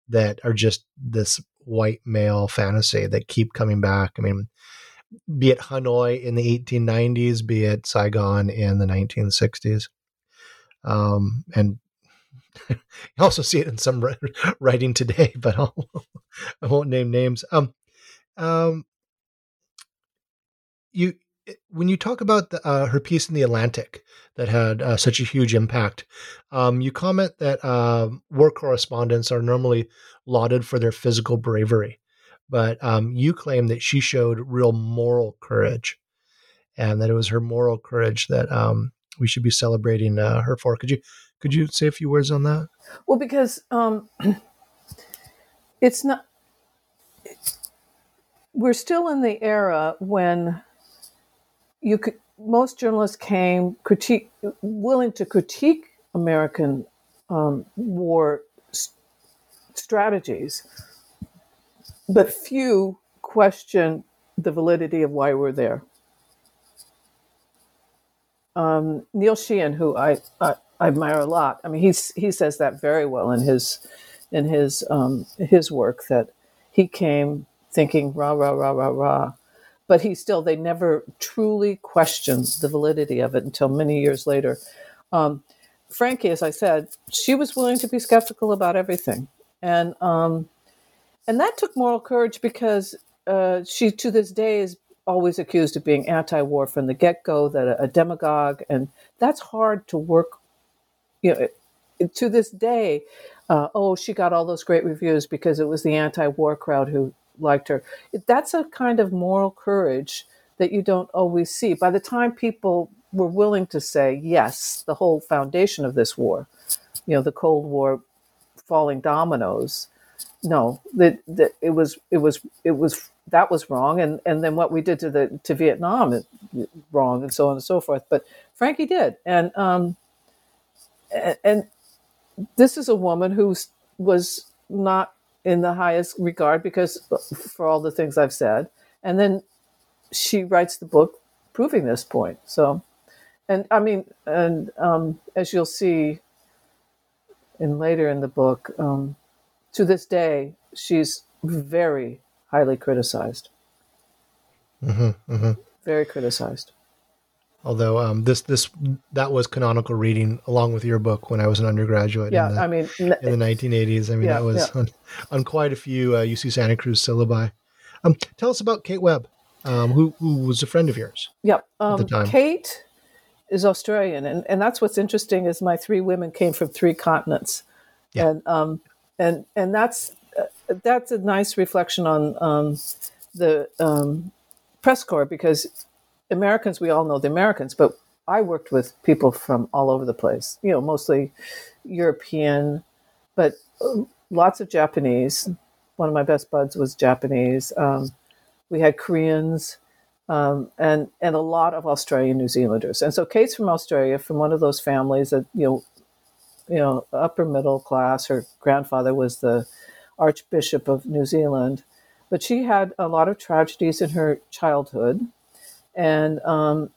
that are just this white male fantasy that keep coming back. I mean, be it Hanoi in the eighteen nineties, be it Saigon in the nineteen sixties. Um, and I also see it in some writing today, but I'll, I won't name names. Um, um, you, when you talk about the, uh, her piece in the Atlantic that had uh, such a huge impact, um, you comment that uh, war correspondents are normally lauded for their physical bravery, but um, you claim that she showed real moral courage, and that it was her moral courage that um, we should be celebrating uh, her for. Could you could you say a few words on that? Well, because um, it's not. We're still in the era when. You could, most journalists came critique, willing to critique American um, war st- strategies, but few question the validity of why we're there. Um, Neil Sheehan, who I, I, I admire a lot, I mean, he's he says that very well in his in his um, his work, that he came thinking rah rah rah rah rah. But he still, they never truly questioned the validity of it until many years later. Um, Frankie, as I said, she was willing to be skeptical about everything. And um, and that took moral courage because uh, she, to this day, is always accused of being anti-war from the get-go, that a, a demagogue, and that's hard to work, you know, it, it, to this day, uh, oh, she got all those great reviews because it was the anti-war crowd who liked her. That's a kind of moral courage that you don't always see. By the time people were willing to say, yes, the whole foundation of this war, you know, the Cold War falling dominoes, no, that it was, it was, it was, that was wrong. And, and then what we did to the, to Vietnam is wrong, and so on and so forth. But Frankie did. And, um, and this is a woman who was not in the highest regard because for all the things I've said. And then she writes the book proving this point. So, and I mean, and um, as you'll see in later in the book, um, to this day, she's very highly criticized. Mm-hmm, mm-hmm. Very criticized. Although um, this this that was canonical reading along with your book when I was an undergraduate. Yeah, in the, I mean in the nineteen eighties. I mean yeah, that was yeah. on, on quite a few uh, U C Santa Cruz syllabi. Um, tell us about Kate Webb, um, who who was a friend of yours. Yeah, um, at the time. Kate is Australian, and, and that's what's interesting is my three women came from three continents, yeah. and um and and that's uh, that's a nice reflection on um, the um, press corps because. Americans, we all know the Americans, but I worked with people from all over the place, you know, mostly European, but lots of Japanese. One of my best buds was Japanese. Um, we had Koreans um, and and a lot of Australian New Zealanders. And so Kate's from Australia, from one of those families that, you know, you know, upper middle class. Her grandfather was the Archbishop of New Zealand, but she had a lot of tragedies in her childhood, and um,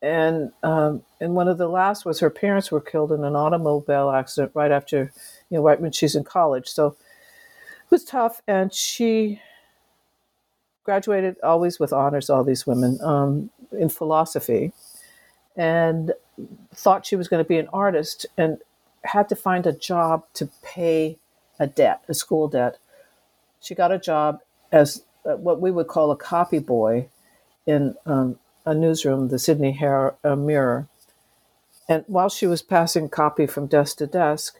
and um, and one of the last was her parents were killed in an automobile accident right after, you know, right when she's in college. So it was tough, and she graduated always with honors. All these women um, in philosophy, and thought she was going to be an artist, and had to find a job to pay a debt, a school debt. She got a job as what we would call a copy boy in um, a newsroom, the Sydney Her- uh, Mirror. And while she was passing copy from desk to desk,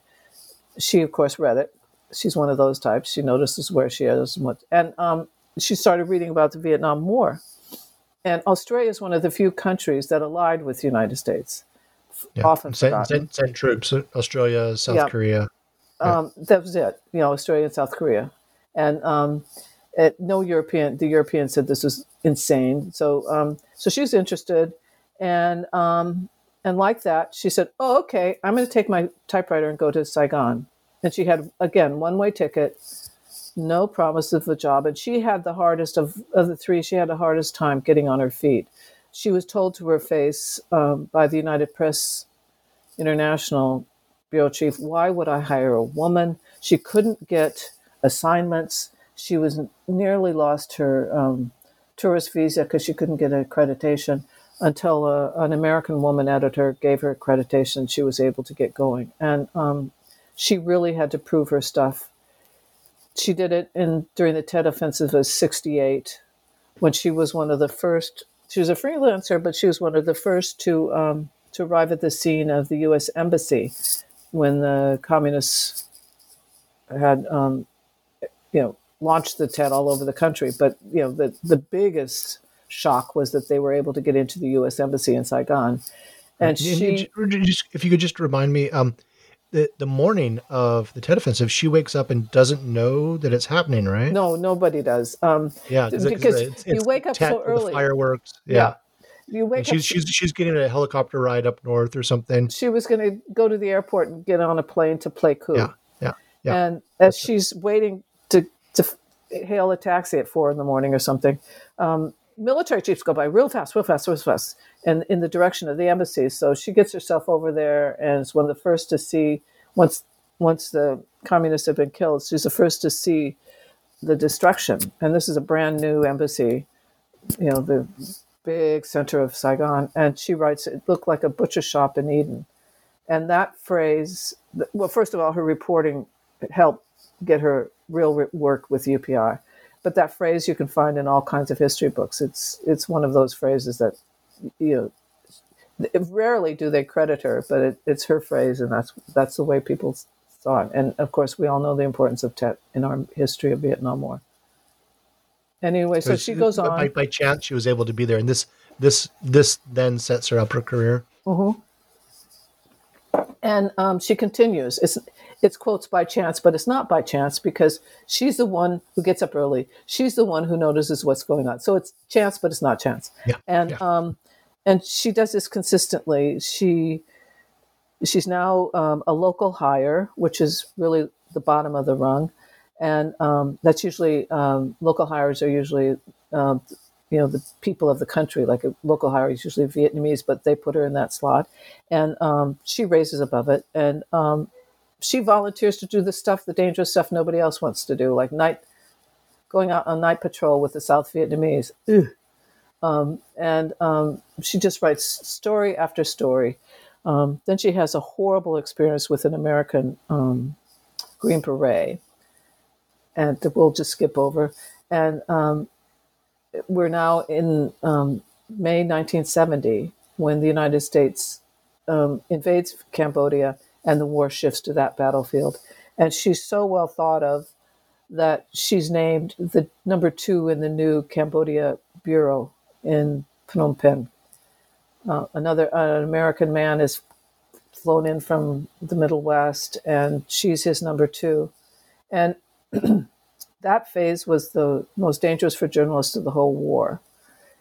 she, of course, read it. She's one of those types. She notices where she is. And, what, and um, she started reading about the Vietnam War. And Australia is one of the few countries that allied with the United States. Yeah. Often sent, sent, sent troops, Australia, South yeah. Korea. Yeah. Um, that was it, you know, Australia and South Korea. And um, it, no European, the Europeans said this was insane. So um, so she's interested. And um, and like that, she said, oh, okay, I'm going to take my typewriter and go to Saigon. And she had, again, one-way ticket, no promise of a job. And she had the hardest of, of the three, she had the hardest time getting on her feet. She was told to her face um, by the United Press International Bureau Chief, why would I hire a woman? She couldn't get assignments. She was nearly lost her um, tourist visa because she couldn't get accreditation until a, an American woman editor gave her accreditation. She was able to get going. And um, she really had to prove her stuff. She did it in during the Tet Offensive of sixty-eight, when she was one of the first. She was a freelancer, but she was one of the first to um, to arrive at the scene of the U S Embassy when the communists had um, you know, launched the Tet all over the country. But, you know, the, the biggest shock was that they were able to get into the U S Embassy in Saigon. And, and she, if you could just remind me, um, the, the morning of the Tet Offensive, she wakes up and doesn't know that it's happening, right? No, nobody does. Um, yeah, because it's, it's you wake up so early. The fireworks. Yeah. yeah. You wake she's, up, she's she's getting a helicopter ride up north or something. She was going to go to the airport and get on a plane to play coup. Yeah, yeah, yeah. And as she's waiting to to hail a taxi at four in the morning or something, um, military jeeps go by real fast, real fast, real fast, and in the direction of the embassy. So she gets herself over there and is one of the first to see, once once the communists have been killed, she's the first to see the destruction. And this is a brand new embassy, you know, the big center of Saigon, and she writes, it looked like a butcher shop in Eden. And that phrase, well, first of all, her reporting helped get her real work with U P I. But that phrase you can find in all kinds of history books. It's it's one of those phrases that, you know, rarely do they credit her, but it, it's her phrase, and that's that's the way people saw it. And, of course, we all know the importance of Tet in our history of Vietnam War. Anyway, so, so she goes on. By, by chance, she was able to be there, and this this this then sets her up her career. Mm-hmm. And um, she continues. It's it's quotes by chance, but it's not by chance because she's the one who gets up early. She's the one who notices what's going on. So it's chance, but it's not chance. Yeah, and yeah. um, and she does this consistently. She she's now um, a local hire, which is really the bottom of the rung. And um, that's usually, um, local hires are usually, um, you know, the people of the country, like a local hire is usually Vietnamese, but they put her in that slot. And um, she raises above it. And um, she volunteers to do the stuff, the dangerous stuff nobody else wants to do, like night, going out on night patrol with the South Vietnamese. Um, and um, she just writes story after story. Um, then she has a horrible experience with an American um, Green Beret. And we'll just skip over. And um, we're now in um, May nineteen seventy when the United States um, invades Cambodia and the war shifts to that battlefield. And she's so well thought of that she's named the number two in the new Cambodia Bureau in Phnom Penh. Uh, another uh, an American man is flown in from the Middle West, and she's his number two. And that phase was the most dangerous for journalists of the whole war.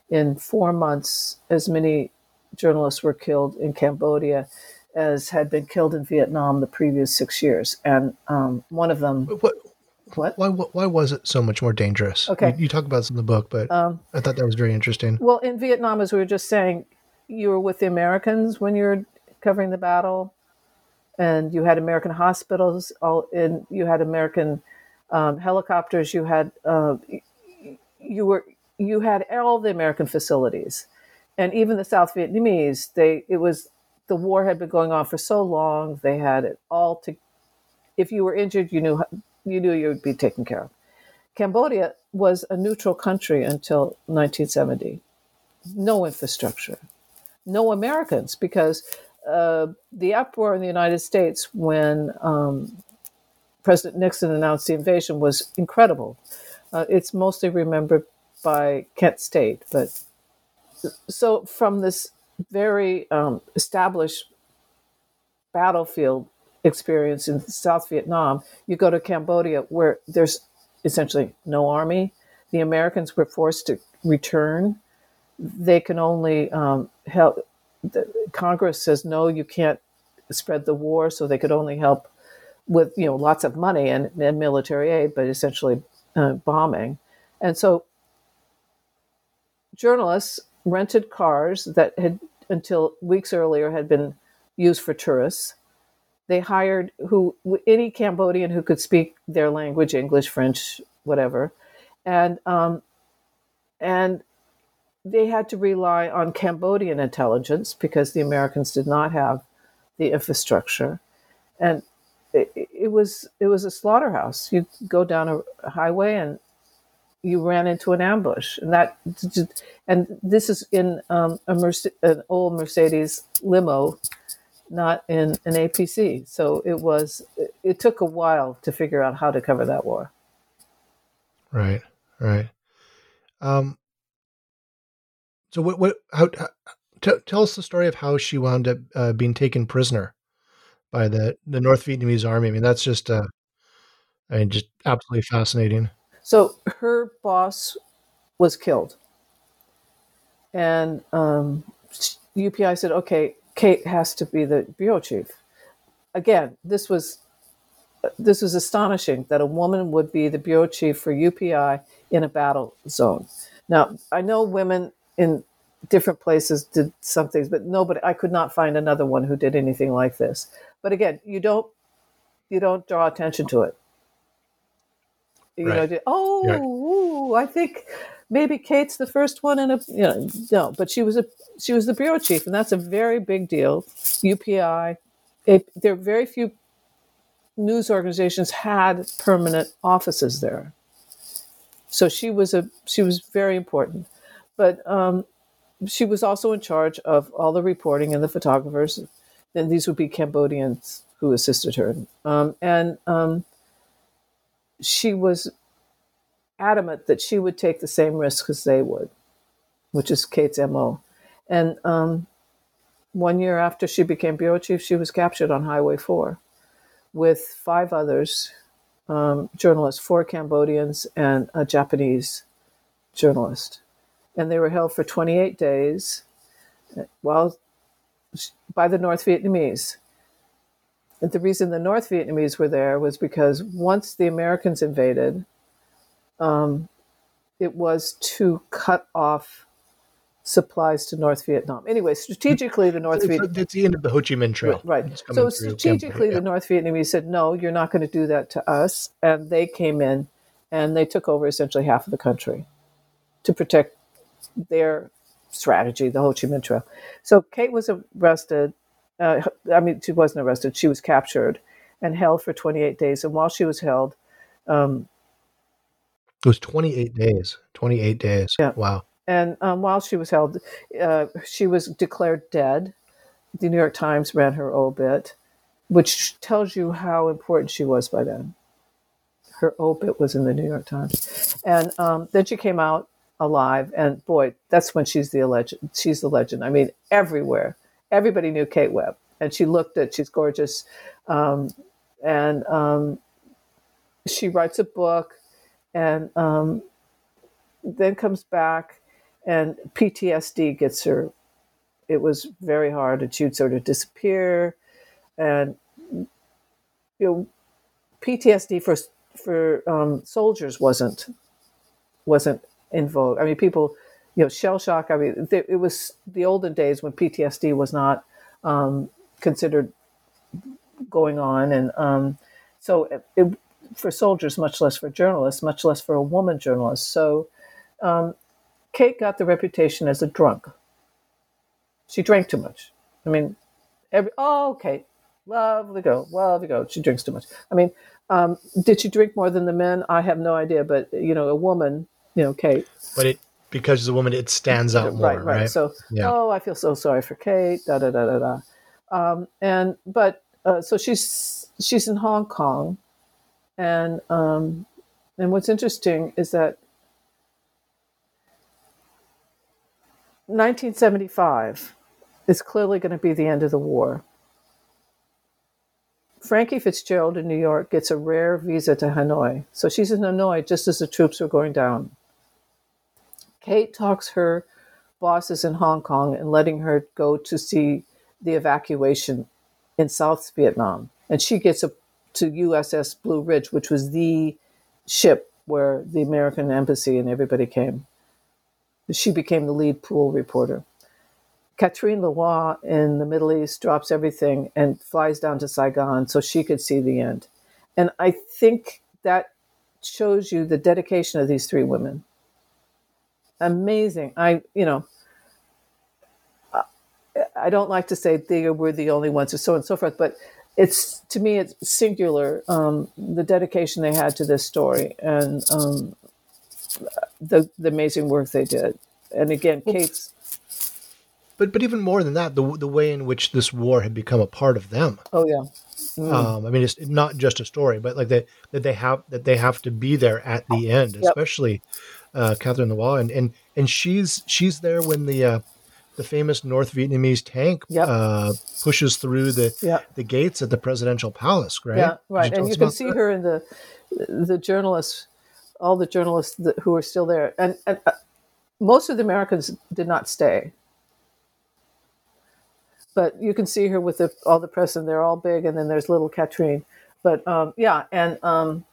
In four months, as many journalists were killed in Cambodia as had been killed in Vietnam the previous six years. And um, one of them... What? What? Why, why was it so much more dangerous? Okay. You, you talk about this in the book, but um, I thought that was very interesting. Well, in Vietnam, as we were just saying, you were with the Americans when you were covering the battle, and you had American hospitals, all in, you had American um, helicopters, you had uh, you were you had all the American facilities, and even the South Vietnamese. They it was the war had been going on for so long; they had it all to. If you were injured, you knew you knew you would be taken care of. Cambodia was a neutral country until nineteen seventy. No infrastructure, no Americans, because. Uh, the uproar in the United States when um, President Nixon announced the invasion was incredible. Uh, it's mostly remembered by Kent State, but so from this very um, established battlefield experience in South Vietnam, you go to Cambodia where there's essentially no army. The Americans were forced to return. They can only um, help. The Congress says, no, you can't spread the war. So they could only help with, you know, lots of money and, and military aid, but essentially uh, bombing. And so journalists rented cars that had until weeks earlier had been used for tourists. They hired who any Cambodian who could speak their language, English, French, whatever. And, um, and, they had to rely on Cambodian intelligence because the Americans did not have the infrastructure. And it, it was it was a slaughterhouse. You go down a highway and you ran into an ambush. And that and this is in um, a Merce- an old Mercedes limo, not in an A P C. So it was it took a while to figure out how to cover that war. Right, right. Um So what? What? How? how t- tell us the story of how she wound up uh, being taken prisoner by the, the North Vietnamese army. I mean, that's just, uh, I mean, just absolutely fascinating. So her boss was killed, and um, U P I said, "Okay, Kate has to be the bureau chief." Again, this was this was astonishing that a woman would be the bureau chief for U P I in a battle zone. Now, I know women in different places did some things, but nobody, I could not find another one who did anything like this. But again, you don't, you don't draw attention to it. You right. know, oh, yeah. ooh, I think maybe Kate's the first one in a, you know, no, but she was a, she was the bureau chief, and that's a very big deal. U P I, it, there are very few news organizations had permanent offices there. So she was a, she was very important. But um, she was also in charge of all the reporting and the photographers. And these would be Cambodians who assisted her. Um, and um, she was adamant that she would take the same risks as they would, which is Kate's M O. And um, one year after she became bureau chief, she was captured on Highway Four with five others, um, journalists, four Cambodians and a Japanese journalist. And they were held for twenty-eight days while, by the North Vietnamese. And the reason the North Vietnamese were there was because once the Americans invaded, um, it was to cut off supplies to North Vietnam. Anyway, strategically, the North Vietnamese... That's the end of the Ho Chi Minh Trail. Right. So strategically, the North Vietnamese said, no, you're not going to do that to us. And they came in and they took over essentially half of the country to protect their strategy, the Ho Chi Minh Trail. So Kate was arrested. Uh, I mean, she wasn't arrested. She was captured and held for twenty-eight days. And while she was held... Um, it was twenty-eight days. twenty-eight days. Yeah. Wow. And um, while she was held, uh, she was declared dead. The New York Times ran her obit, which tells you how important she was by then. Her obit was in the New York Times. And um, then she came out alive, and boy, that's when she's the legend. She's the legend. I mean, everywhere, everybody knew Kate Webb. and she looked at, she's gorgeous. Um, and um, she writes a book and um, then comes back and P T S D gets her. It was very hard and she would sort of disappear. And, you know, P T S D for for um, soldiers wasn't wasn't in vogue. I mean, people, you know, shell shock. I mean, th- it was the olden days when P T S D was not um, considered going on, and um, so it, it, for soldiers, much less for journalists, much less for a woman journalist. So um, Kate got the reputation as a drunk. She drank too much. I mean, every oh, Kate. Love to go, love to go. She drinks too much. I mean, um, did she drink more than the men? I have no idea. But, you know, a woman, you know, Kate. But it, because she's a woman, it stands out more, right? Right, right. So, yeah. Oh, I feel so sorry for Kate, da, da, da, da, da. Um, and, but, uh, so she's she's in Hong Kong. And um, and what's interesting is that nineteen seventy-five is clearly going to be the end of the war. Frankie Fitzgerald in New York gets a rare visa to Hanoi. So she's in Hanoi just as the troops are going down. Kate talks her bosses in Hong Kong and letting her go to see the evacuation in South Vietnam. And she gets a, to U S S Blue Ridge, which was the ship where the American embassy and everybody came. She became the lead pool reporter. Catherine Leroy in the Middle East drops everything and flies down to Saigon so she could see the end. And I think that shows you the dedication of these three women. Amazing. I, you know, I don't like to say they were the only ones or so on and so forth, but it's, to me, it's singular, um, the dedication they had to this story and um, the, the amazing work they did. And again, Kate's... But but even more than that, the the way in which this war had become a part of them. Oh yeah, mm. um, I mean it's not just a story, but like that that they have that they have to be there at the end, yep. Especially uh, Catherine Leroy, and, and and she's she's there when the uh, the famous North Vietnamese tank yep. uh, pushes through the yep. the gates at the presidential palace, right? Yeah, right. And you can see that? Her in the the journalists, all the journalists that, who are still there, and and uh, most of the Americans did not stay. But you can see her with the, all the press, and they're all big, and then there's little Catherine. But um, yeah, and um,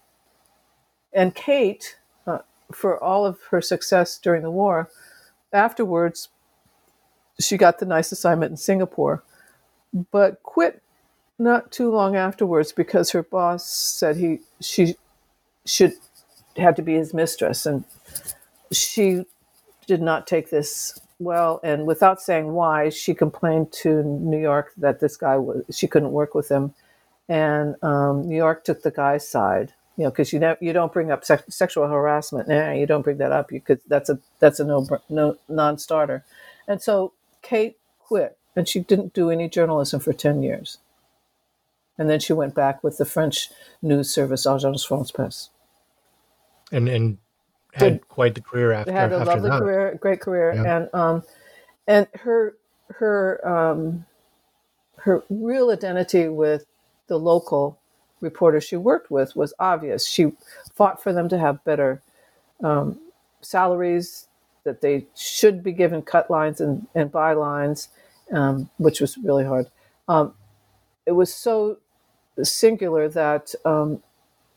and Kate, uh, for all of her success during the war, afterwards, she got the nice assignment in Singapore, but quit not too long afterwards because her boss said he she should have to be his mistress, and she did not take this. Well, and without saying why, she complained to New York that this guy was, she couldn't work with him, and um, New York took the guy's side, you know, because you know you don't bring up sex, sexual harassment. Nah, you don't bring that up. You could that's a that's a no no non-starter, and so Kate quit, and she didn't do any journalism for ten years, and then she went back with the French news service Agence France Presse, and and. Had did, quite the career after, had a after lovely that. Career, great career, yeah. and um, and her her um, her real identity with the local reporter she worked with was obvious. She fought for them to have better um, salaries, that they should be given cut lines and and bylines, um, which was really hard. Um, it was so singular that um,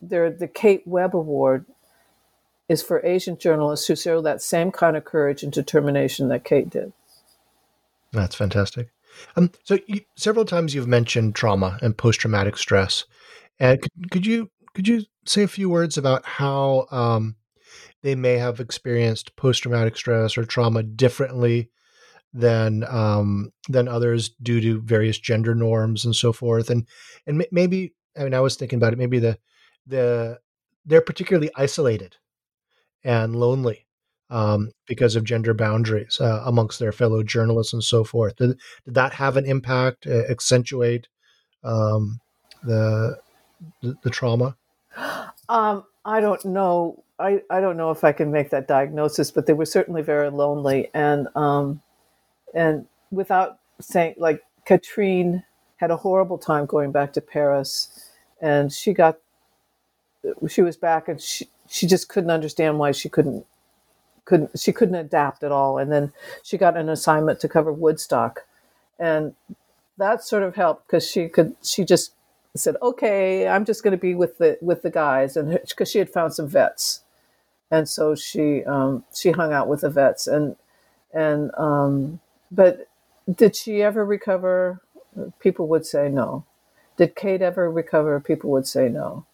there the Kate Webb Award. Is for Asian journalists who show that same kind of courage and determination that Kate did. That's fantastic. Um, so you, several times you've mentioned trauma and post-traumatic stress, and could, could you could you say a few words about how um, they may have experienced post-traumatic stress or trauma differently than um, than others due to various gender norms and so forth? And and maybe I mean I was thinking about it. Maybe the the they're particularly isolated. And lonely um, because of gender boundaries uh, amongst their fellow journalists and so forth. Did, did that have an impact, uh, accentuate um, the, the the trauma? Um, I don't know. I, I don't know if I can make that diagnosis, but they were certainly very lonely. And um, and without saying, like Catherine had a horrible time going back to Paris. And she got, she was back and she, she just couldn't understand why she couldn't, couldn't, she couldn't adapt at all. And then she got an assignment to cover Woodstock. And that sort of helped because she could, she just said, okay, I'm just going to be with the, with the guys. And because she had found some vets. And so she, um, she hung out with the vets and, and, um, but did she ever recover? People would say no. Did Kate ever recover? People would say no.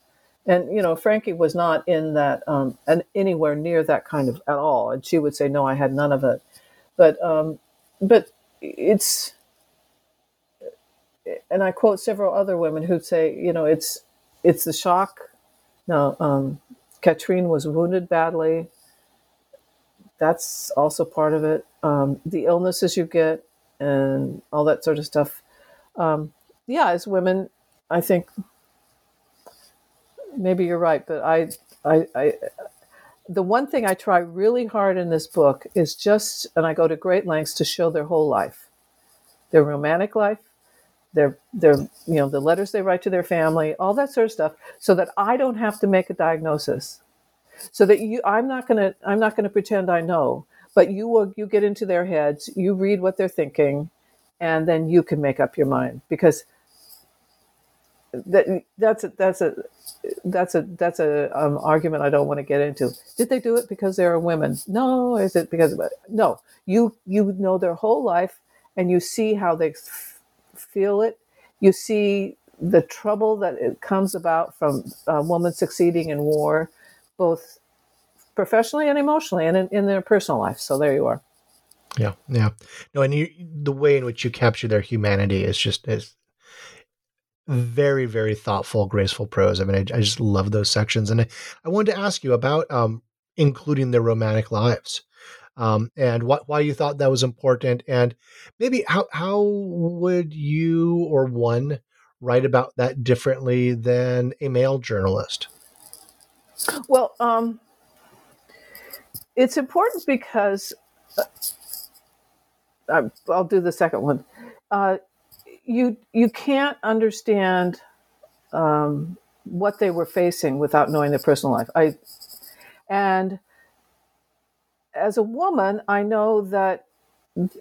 And, you know, Frankie was not in that, um, and anywhere near that kind of at all. And she would say, no, I had none of it. But, um, but it's, and I quote several other women who say, you know, it's, it's the shock. Now, um, Catherine was wounded badly. That's also part of it. Um, the illnesses you get and all that sort of stuff. Um, yeah, as women, I think maybe you're right, but I, I, I, the one thing I try really hard in this book is just, and I go to great lengths to show their whole life, their romantic life, their, their, you know, the letters they write to their family, all that sort of stuff, so that I don't have to make a diagnosis, so that you, I'm not going to, I'm not going to pretend I know, but you will, you get into their heads, you read what they're thinking, and then you can make up your mind, because that, that's a, that's a, that's a, that's a um, argument I don't want to get into. Did they do it because they are women? No. Is it because of it? No, you, you know, their whole life, and you see how they f- feel it. You see the trouble that it comes about from a woman succeeding in war, both professionally and emotionally and in, in their personal life. So there you are. Yeah. Yeah. No, and you, the way in which you capture their humanity is just, is very, very thoughtful, graceful prose. I mean, I, I just love those sections. And I, I wanted to ask you about um, including their romantic lives um, and what, why you thought that was important, and maybe how, how would you or one write about that differently than a male journalist? Well, um, it's important because uh, I'll do the second one. Uh, You you can't understand um, what they were facing without knowing their personal life. I and as a woman, I know that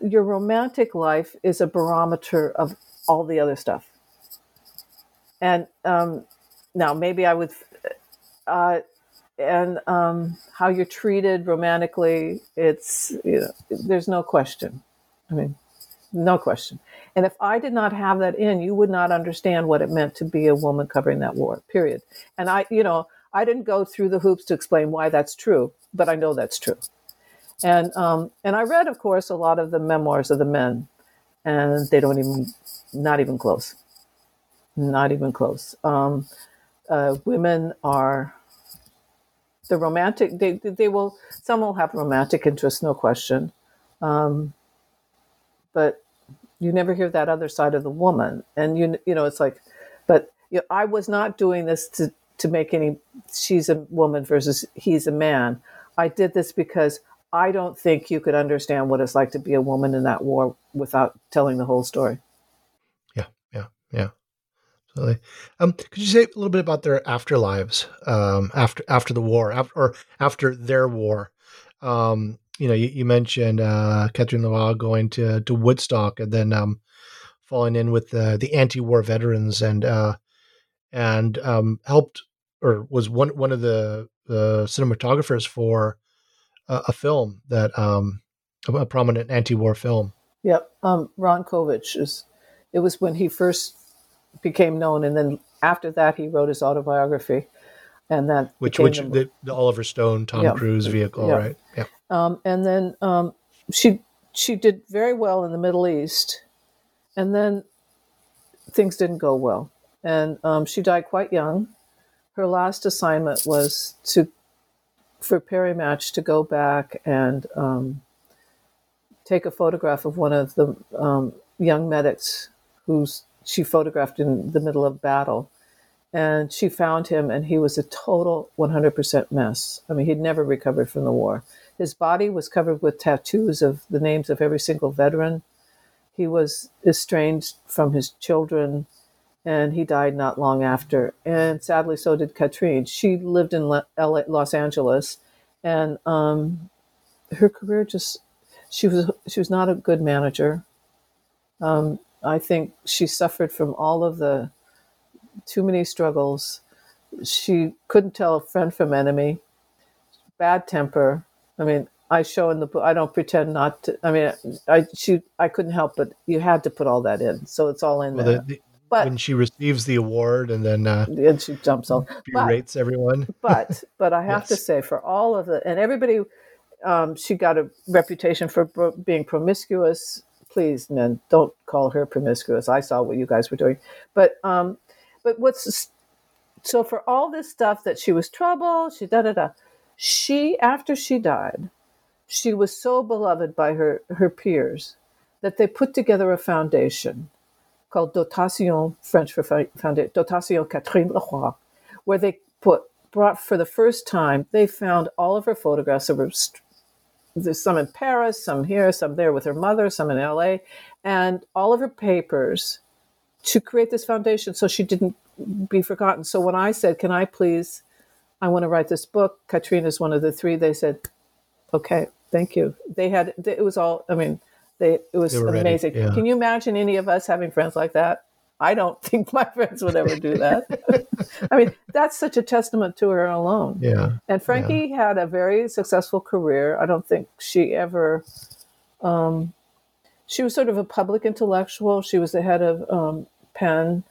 your romantic life is a barometer of all the other stuff. And um, now maybe I would, uh, and um, how you're treated romantically, it's, you know, there's no question. I mean, no question. And if I did not have that in, you would not understand what it meant to be a woman covering that war, period. And I, you know, I didn't go through the hoops to explain why that's true, but I know that's true. And um, and I read, of course, a lot of the memoirs of the men, and they don't even, not even close, not even close. Um, uh, women are the romantic, they, they will, some will have romantic interests, no question. Um, but you never hear that other side of the woman. And, you you know, it's like, but you know, I was not doing this to, to make any, she's a woman versus he's a man. I did this because I don't think you could understand what it's like to be a woman in that war without telling the whole story. Yeah, yeah, yeah. Absolutely. Um, could you say a little bit about their afterlives um, after after the war, after, or after their war? Um You know, you, you mentioned uh, Catherine Leroy going to, to Woodstock and then um, falling in with the, the anti-war veterans and uh, and um, helped or was one one of the, the cinematographers for uh, a film that um, a prominent anti-war film. Yep, um, Ron Kovich is. It was when he first became known, and then after that, he wrote his autobiography, and that which which the, the, the Oliver Stone Tom yep. Cruise vehicle, yep. right? Yeah. Um, and then um, she she did very well in the Middle East, and then things didn't go well. And um, she died quite young. Her last assignment was to for Perry Match to go back and um, take a photograph of one of the um, young medics who she photographed in the middle of battle. And she found him, and he was a total one hundred percent mess. I mean, he'd never recovered from the war. His body was covered with tattoos of the names of every single veteran. He was estranged from his children, and he died not long after. And sadly, so did Catherine. She lived in L A, Los Angeles, and um, her career just, she was she was not a good manager. Um, I think she suffered from all of the too many struggles. She couldn't tell a friend from enemy. Bad temper. I mean, I show in the book, I don't pretend not to. I mean, I she, I couldn't help, but you had to put all that in. So it's all in well, there. The, the, but when she receives the award and then uh, and she jumps off, berates but, everyone. but but I have yes. to say, for all of the, and everybody, um, she got a reputation for pro- being promiscuous. Please, men, don't call her promiscuous. I saw what you guys were doing. But um, but what's so for all this stuff that she was trouble, she da da da. She, after she died, she was so beloved by her, her peers that they put together a foundation called Dotation, French for Foundation, Dotation Catherine Leroy, where they put brought for the first time, they found all of her photographs. There were there's some in Paris, some here, some there with her mother, some in L A, and all of her papers to create this foundation so she didn't be forgotten. So when I said, can I please... I want to write this book. Katrina is one of the three. They said, okay, thank you. They had, they, it was all, I mean, they, it was they amazing. Yeah. Can you imagine any of us having friends like that? I don't think my friends would ever do that. I mean, that's such a testament to her alone. Yeah. And Frankie yeah. had a very successful career. I don't think she ever, um, she was sort of a public intellectual. She was the head of um, Penn,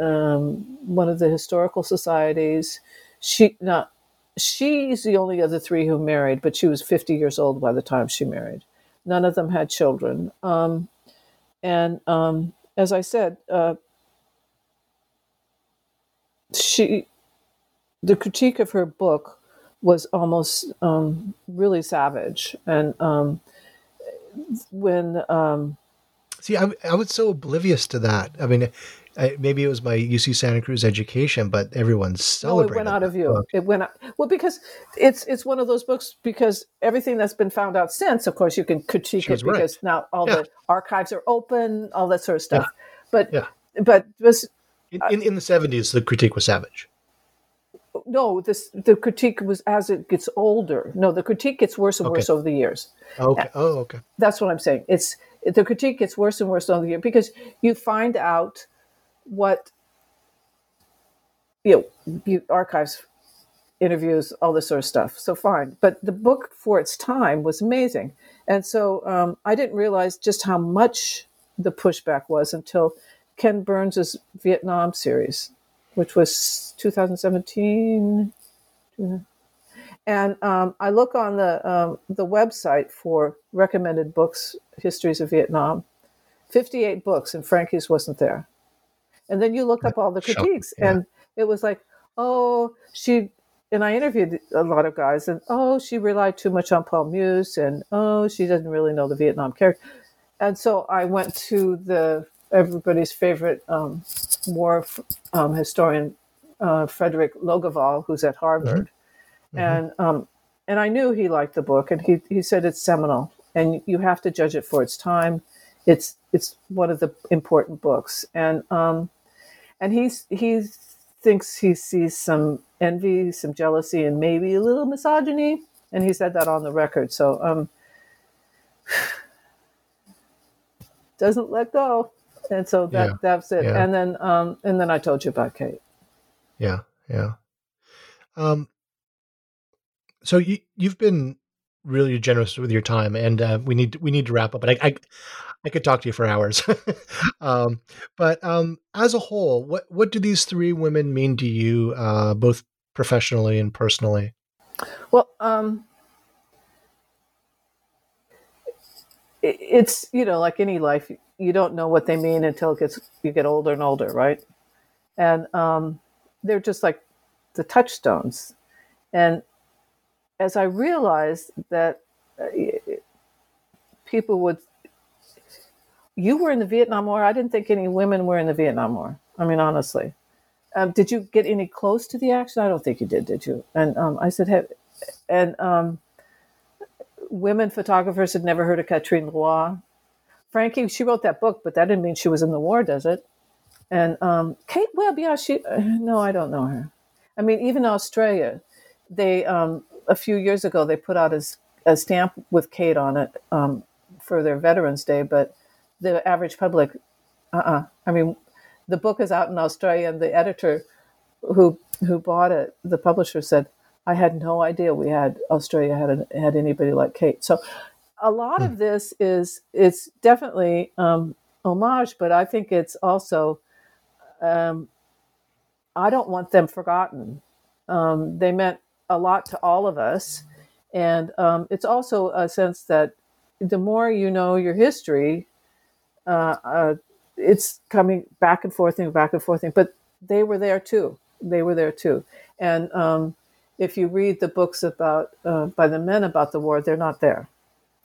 um, one of the historical societies. She not. She's the only other three who married, but she was fifty years old by the time she married. None of them had children. Um, and um, as I said, uh, she the critique of her book was almost um, really savage. And um, when um, see, I I was so oblivious to that. I mean. I, maybe it was my U C Santa Cruz education, but everyone celebrated. No, it went out of view. Book. It went out. Well, because it's it's one of those books, because everything that's been found out since, of course, you can critique She's it right. because now all yeah. the archives are open, all that sort of stuff. Yeah. But yeah. but this, in, in in the seventies, the critique was savage. No, this the critique was as it gets older. No, the critique gets worse and okay. worse over the years. Okay. Oh, okay. That's what I'm saying. It's the critique gets worse and worse over the year because you find out. What you know, archives, interviews, all this sort of stuff. So fine, but the book for its time was amazing, and so um, I didn't realize just how much the pushback was until Ken Burns's Vietnam series, which was two thousand seventeen, and um, I look on the um, the website for recommended books, histories of Vietnam, fifty-eight books, and Frankie's wasn't there. And then you look up all the critiques Shop, yeah. and it was like, oh, she, and I interviewed a lot of guys and, oh, she relied too much on Paul Muse and, oh, she doesn't really know the Vietnam character. And so I went to the, everybody's favorite um, war um, historian, uh, Frederick Logaval, who's at Harvard. Mm-hmm. And, um, and I knew he liked the book and he, he said it's seminal and you have to judge it for its time. It's, it's one of the important books. And, um, And he's, he thinks he sees some envy, some jealousy, and maybe a little misogyny. And he said that on the record. So um, doesn't let go. And so that, yeah. that's it. Yeah. And then um, and then I told you about Kate. Yeah, yeah. Um, so you, you've been really generous with your time, and uh, we need we need to wrap up. But I. I I could talk to you for hours. um, but um, as a whole, what, what do these three women mean to you, uh, both professionally and personally? Well, um, it, it's, you know, like any life, you don't know what they mean until it gets, you get older and older, right? And um, they're just like the touchstones. And as I realized that uh, people would, you were in the Vietnam War. I didn't think any women were in the Vietnam War. I mean, honestly, um, did you get any close to the action? I don't think you did. Did you? And um, I said, hey, and um, women photographers had never heard of Catherine Leroy. Frankie, she wrote that book, but that didn't mean she was in the war, does it? And um, Kate Webb, yeah, she, uh, no, I don't know her. I mean, even Australia, they, um, a few years ago, they put out a, a stamp with Kate on it um, for their Veterans Day, but the average public, uh-uh. I mean, the book is out in Australia, and the editor who who bought it, the publisher said, I had no idea we had, Australia had a, had anybody like Kate. So a lot of this is, it's definitely um, homage, but I think it's also, um, I don't want them forgotten. Um, they meant a lot to all of us. And um, it's also a sense that the more you know your history, uh, uh, it's coming back and forth and back and forth. And, but they were there too. They were there too. And um, if you read the books about uh, by the men about the war, they're not there.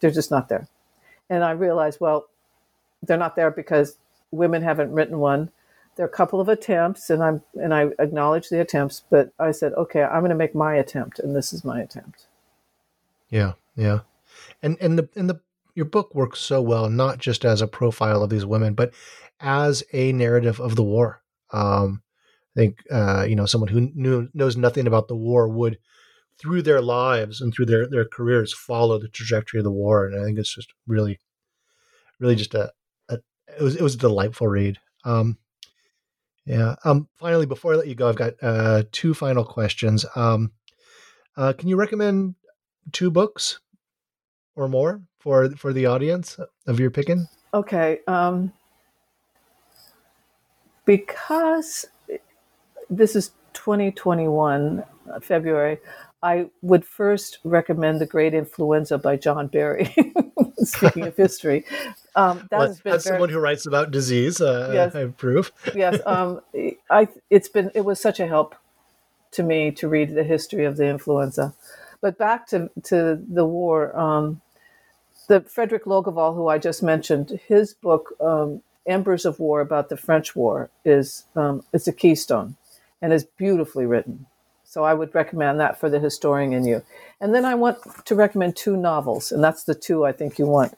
They're just not there. And I realized, well, they're not there because women haven't written one. There are a couple of attempts, and I'm and I acknowledge the attempts, but I said, okay, I'm going to make my attempt, and this is my attempt. Yeah, yeah, and and the and the your book works so well, not just as a profile of these women, but as a narrative of the war. Um, I think uh, you know someone who knew, knows nothing about the war would, through their lives and through their their careers, follow the trajectory of the war, and I think it's just really, really just a, a it was it was a delightful read. Um, Yeah. Um, finally, before I let you go, I've got uh, two final questions. Um, uh, can you recommend two books or more for for the audience of your picking? Okay. Um, because this is twenty twenty-one, uh, February, I would first recommend The Great Influenza by John Barry. Speaking of history, um, that well, has been as very, someone who writes about disease, uh, yes, I approve. yes, um, I it's been it was such a help to me to read the history of the influenza. But back to to the war, um, the Frederick Loggeval, who I just mentioned, his book um, "Embers of War" about the French War is um, it's a keystone, and is beautifully written. So I would recommend that for the historian in you. And then I want to recommend two novels, and that's the two I think you want.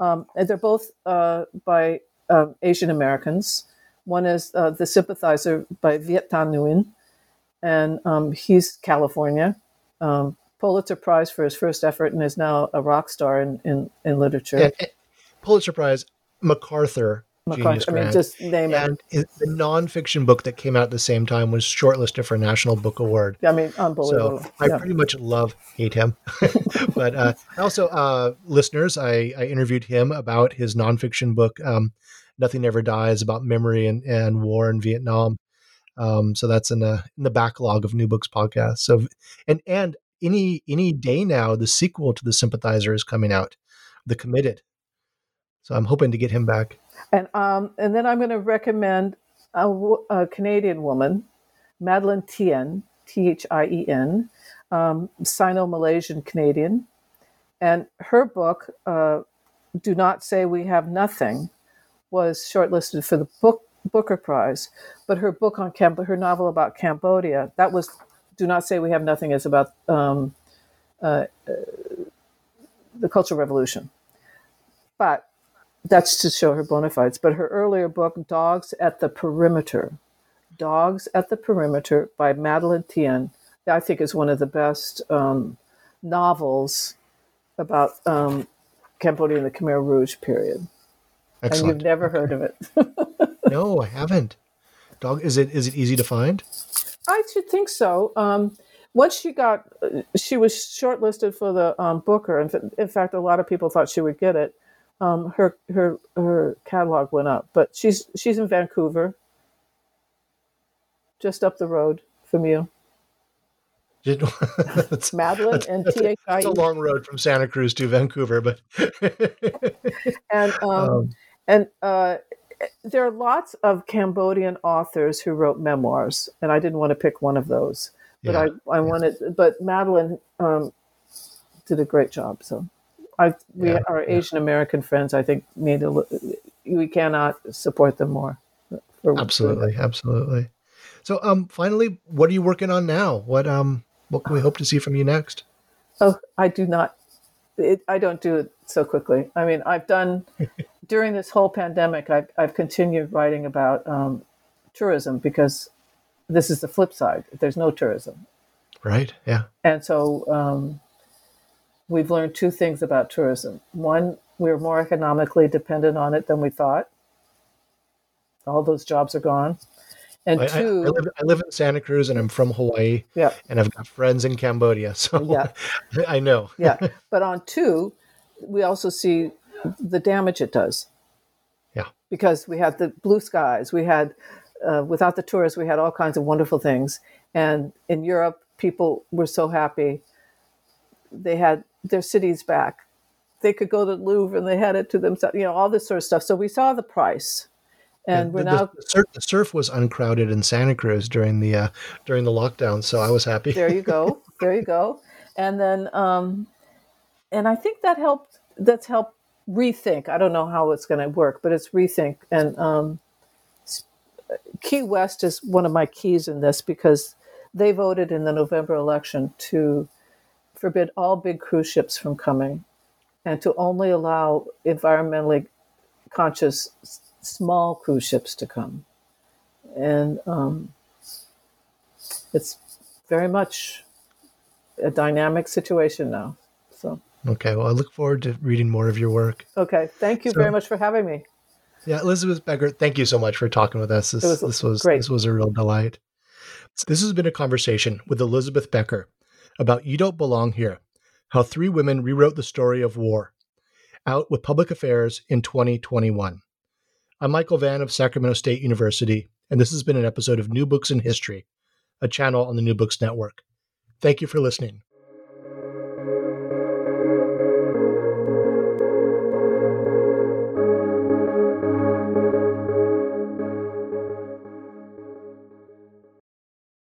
Um, and they're both uh, by uh, Asian Americans. One is uh, The Sympathizer by Viet Thanh Nguyen, and um, he's California. Um, Pulitzer Prize for his first effort, and is now a rock star in, in, in literature. And, and Pulitzer Prize, MacArthur. MacArthur, I mean, just name and it. The nonfiction book that came out at the same time was shortlisted for National Book Award. I mean, unbelievable. So I yeah. pretty much love, hate him. But uh, also, uh, listeners, I, I interviewed him about his nonfiction book, um, Nothing Ever Dies, about memory and, and war in Vietnam. Um, so that's in the, in the backlog of New Books Podcast. So, and and any any day now, the sequel to The Sympathizer is coming out, The Committed. So I'm hoping to get him back. And um, and then I'm going to recommend a, a Canadian woman, Madeleine Thien, T H I E N, um, Sino-Malaysian Canadian. And her book, uh, Do Not Say We Have Nothing, was shortlisted for the book, Booker Prize. But her book on Cam- her novel about Cambodia, that was Do Not Say We Have Nothing, is about um, uh, uh, the Cultural Revolution. But that's to show her bona fides. But her earlier book, Dogs at the Perimeter, Dogs at the Perimeter by Madeleine Thien, I think is one of the best um, novels about um, Cambodia and the Khmer Rouge period. Excellent. And you've never okay. heard of it. No, I haven't. Dog, is it is it easy to find? I should think so. Um, once she got, she was shortlisted for the um, Booker. In, in fact, a lot of people thought she would get it. Um, her her her catalog went up, but she's she's in Vancouver, just up the road from you. That's, Madeleine that's, and T H I E. It's a long road from Santa Cruz to Vancouver, but and um, um, and uh, there are lots of Cambodian authors who wrote memoirs, and I didn't want to pick one of those, but yeah, I I yeah. wanted. But Madeleine um, did a great job, so. I, we, yeah, our Asian American yeah. friends, I think, need a, we cannot support them more. Absolutely, absolutely. So, um, finally, what are you working on now? What um, what can we hope to see from you next? Oh, I do not. It, I don't do it so quickly. I mean, I've done during this whole pandemic, I've, I've continued writing about um, tourism, because this is the flip side. There's no tourism. Right. Yeah. And so um, we've learned two things about tourism. One, we're more economically dependent on it than we thought. All those jobs are gone. And I, two, I, I, live, I live in Santa Cruz, and I'm from Hawaii. Yeah. And I've got friends in Cambodia, so yeah. I know. Yeah. But on two, we also see the damage it does. Yeah. Because we had the blue skies. We had, uh, without the tourists, we had all kinds of wonderful things. And in Europe, people were so happy. They had their cities back. They could go to the Louvre, and they had it to themselves, you know, all this sort of stuff. So we saw the price. And the, we're now the surf, the surf was uncrowded in Santa Cruz during the uh, during the lockdown, so I was happy. There you go, there you go. And then, um, and I think that helped. That's helped rethink. I don't know how it's going to work, but it's rethink. And um, Key West is one of my keys in this, because they voted in the November election to forbid all big cruise ships from coming, and to only allow environmentally conscious small cruise ships to come. And um, it's very much a dynamic situation now. So okay, well, I look forward to reading more of your work. Okay, thank you so, very much for having me. Yeah, Elizabeth Becker, thank you so much for talking with us. This was, this was great. This was a real delight. This has been a conversation with Elizabeth Becker about You Don't Belong Here, How Three Women Rewrote the Story of War, out with Public Affairs in twenty twenty-one. I'm Michael Vann of Sacramento State University, and this has been an episode of New Books in History, a channel on the New Books Network. Thank you for listening.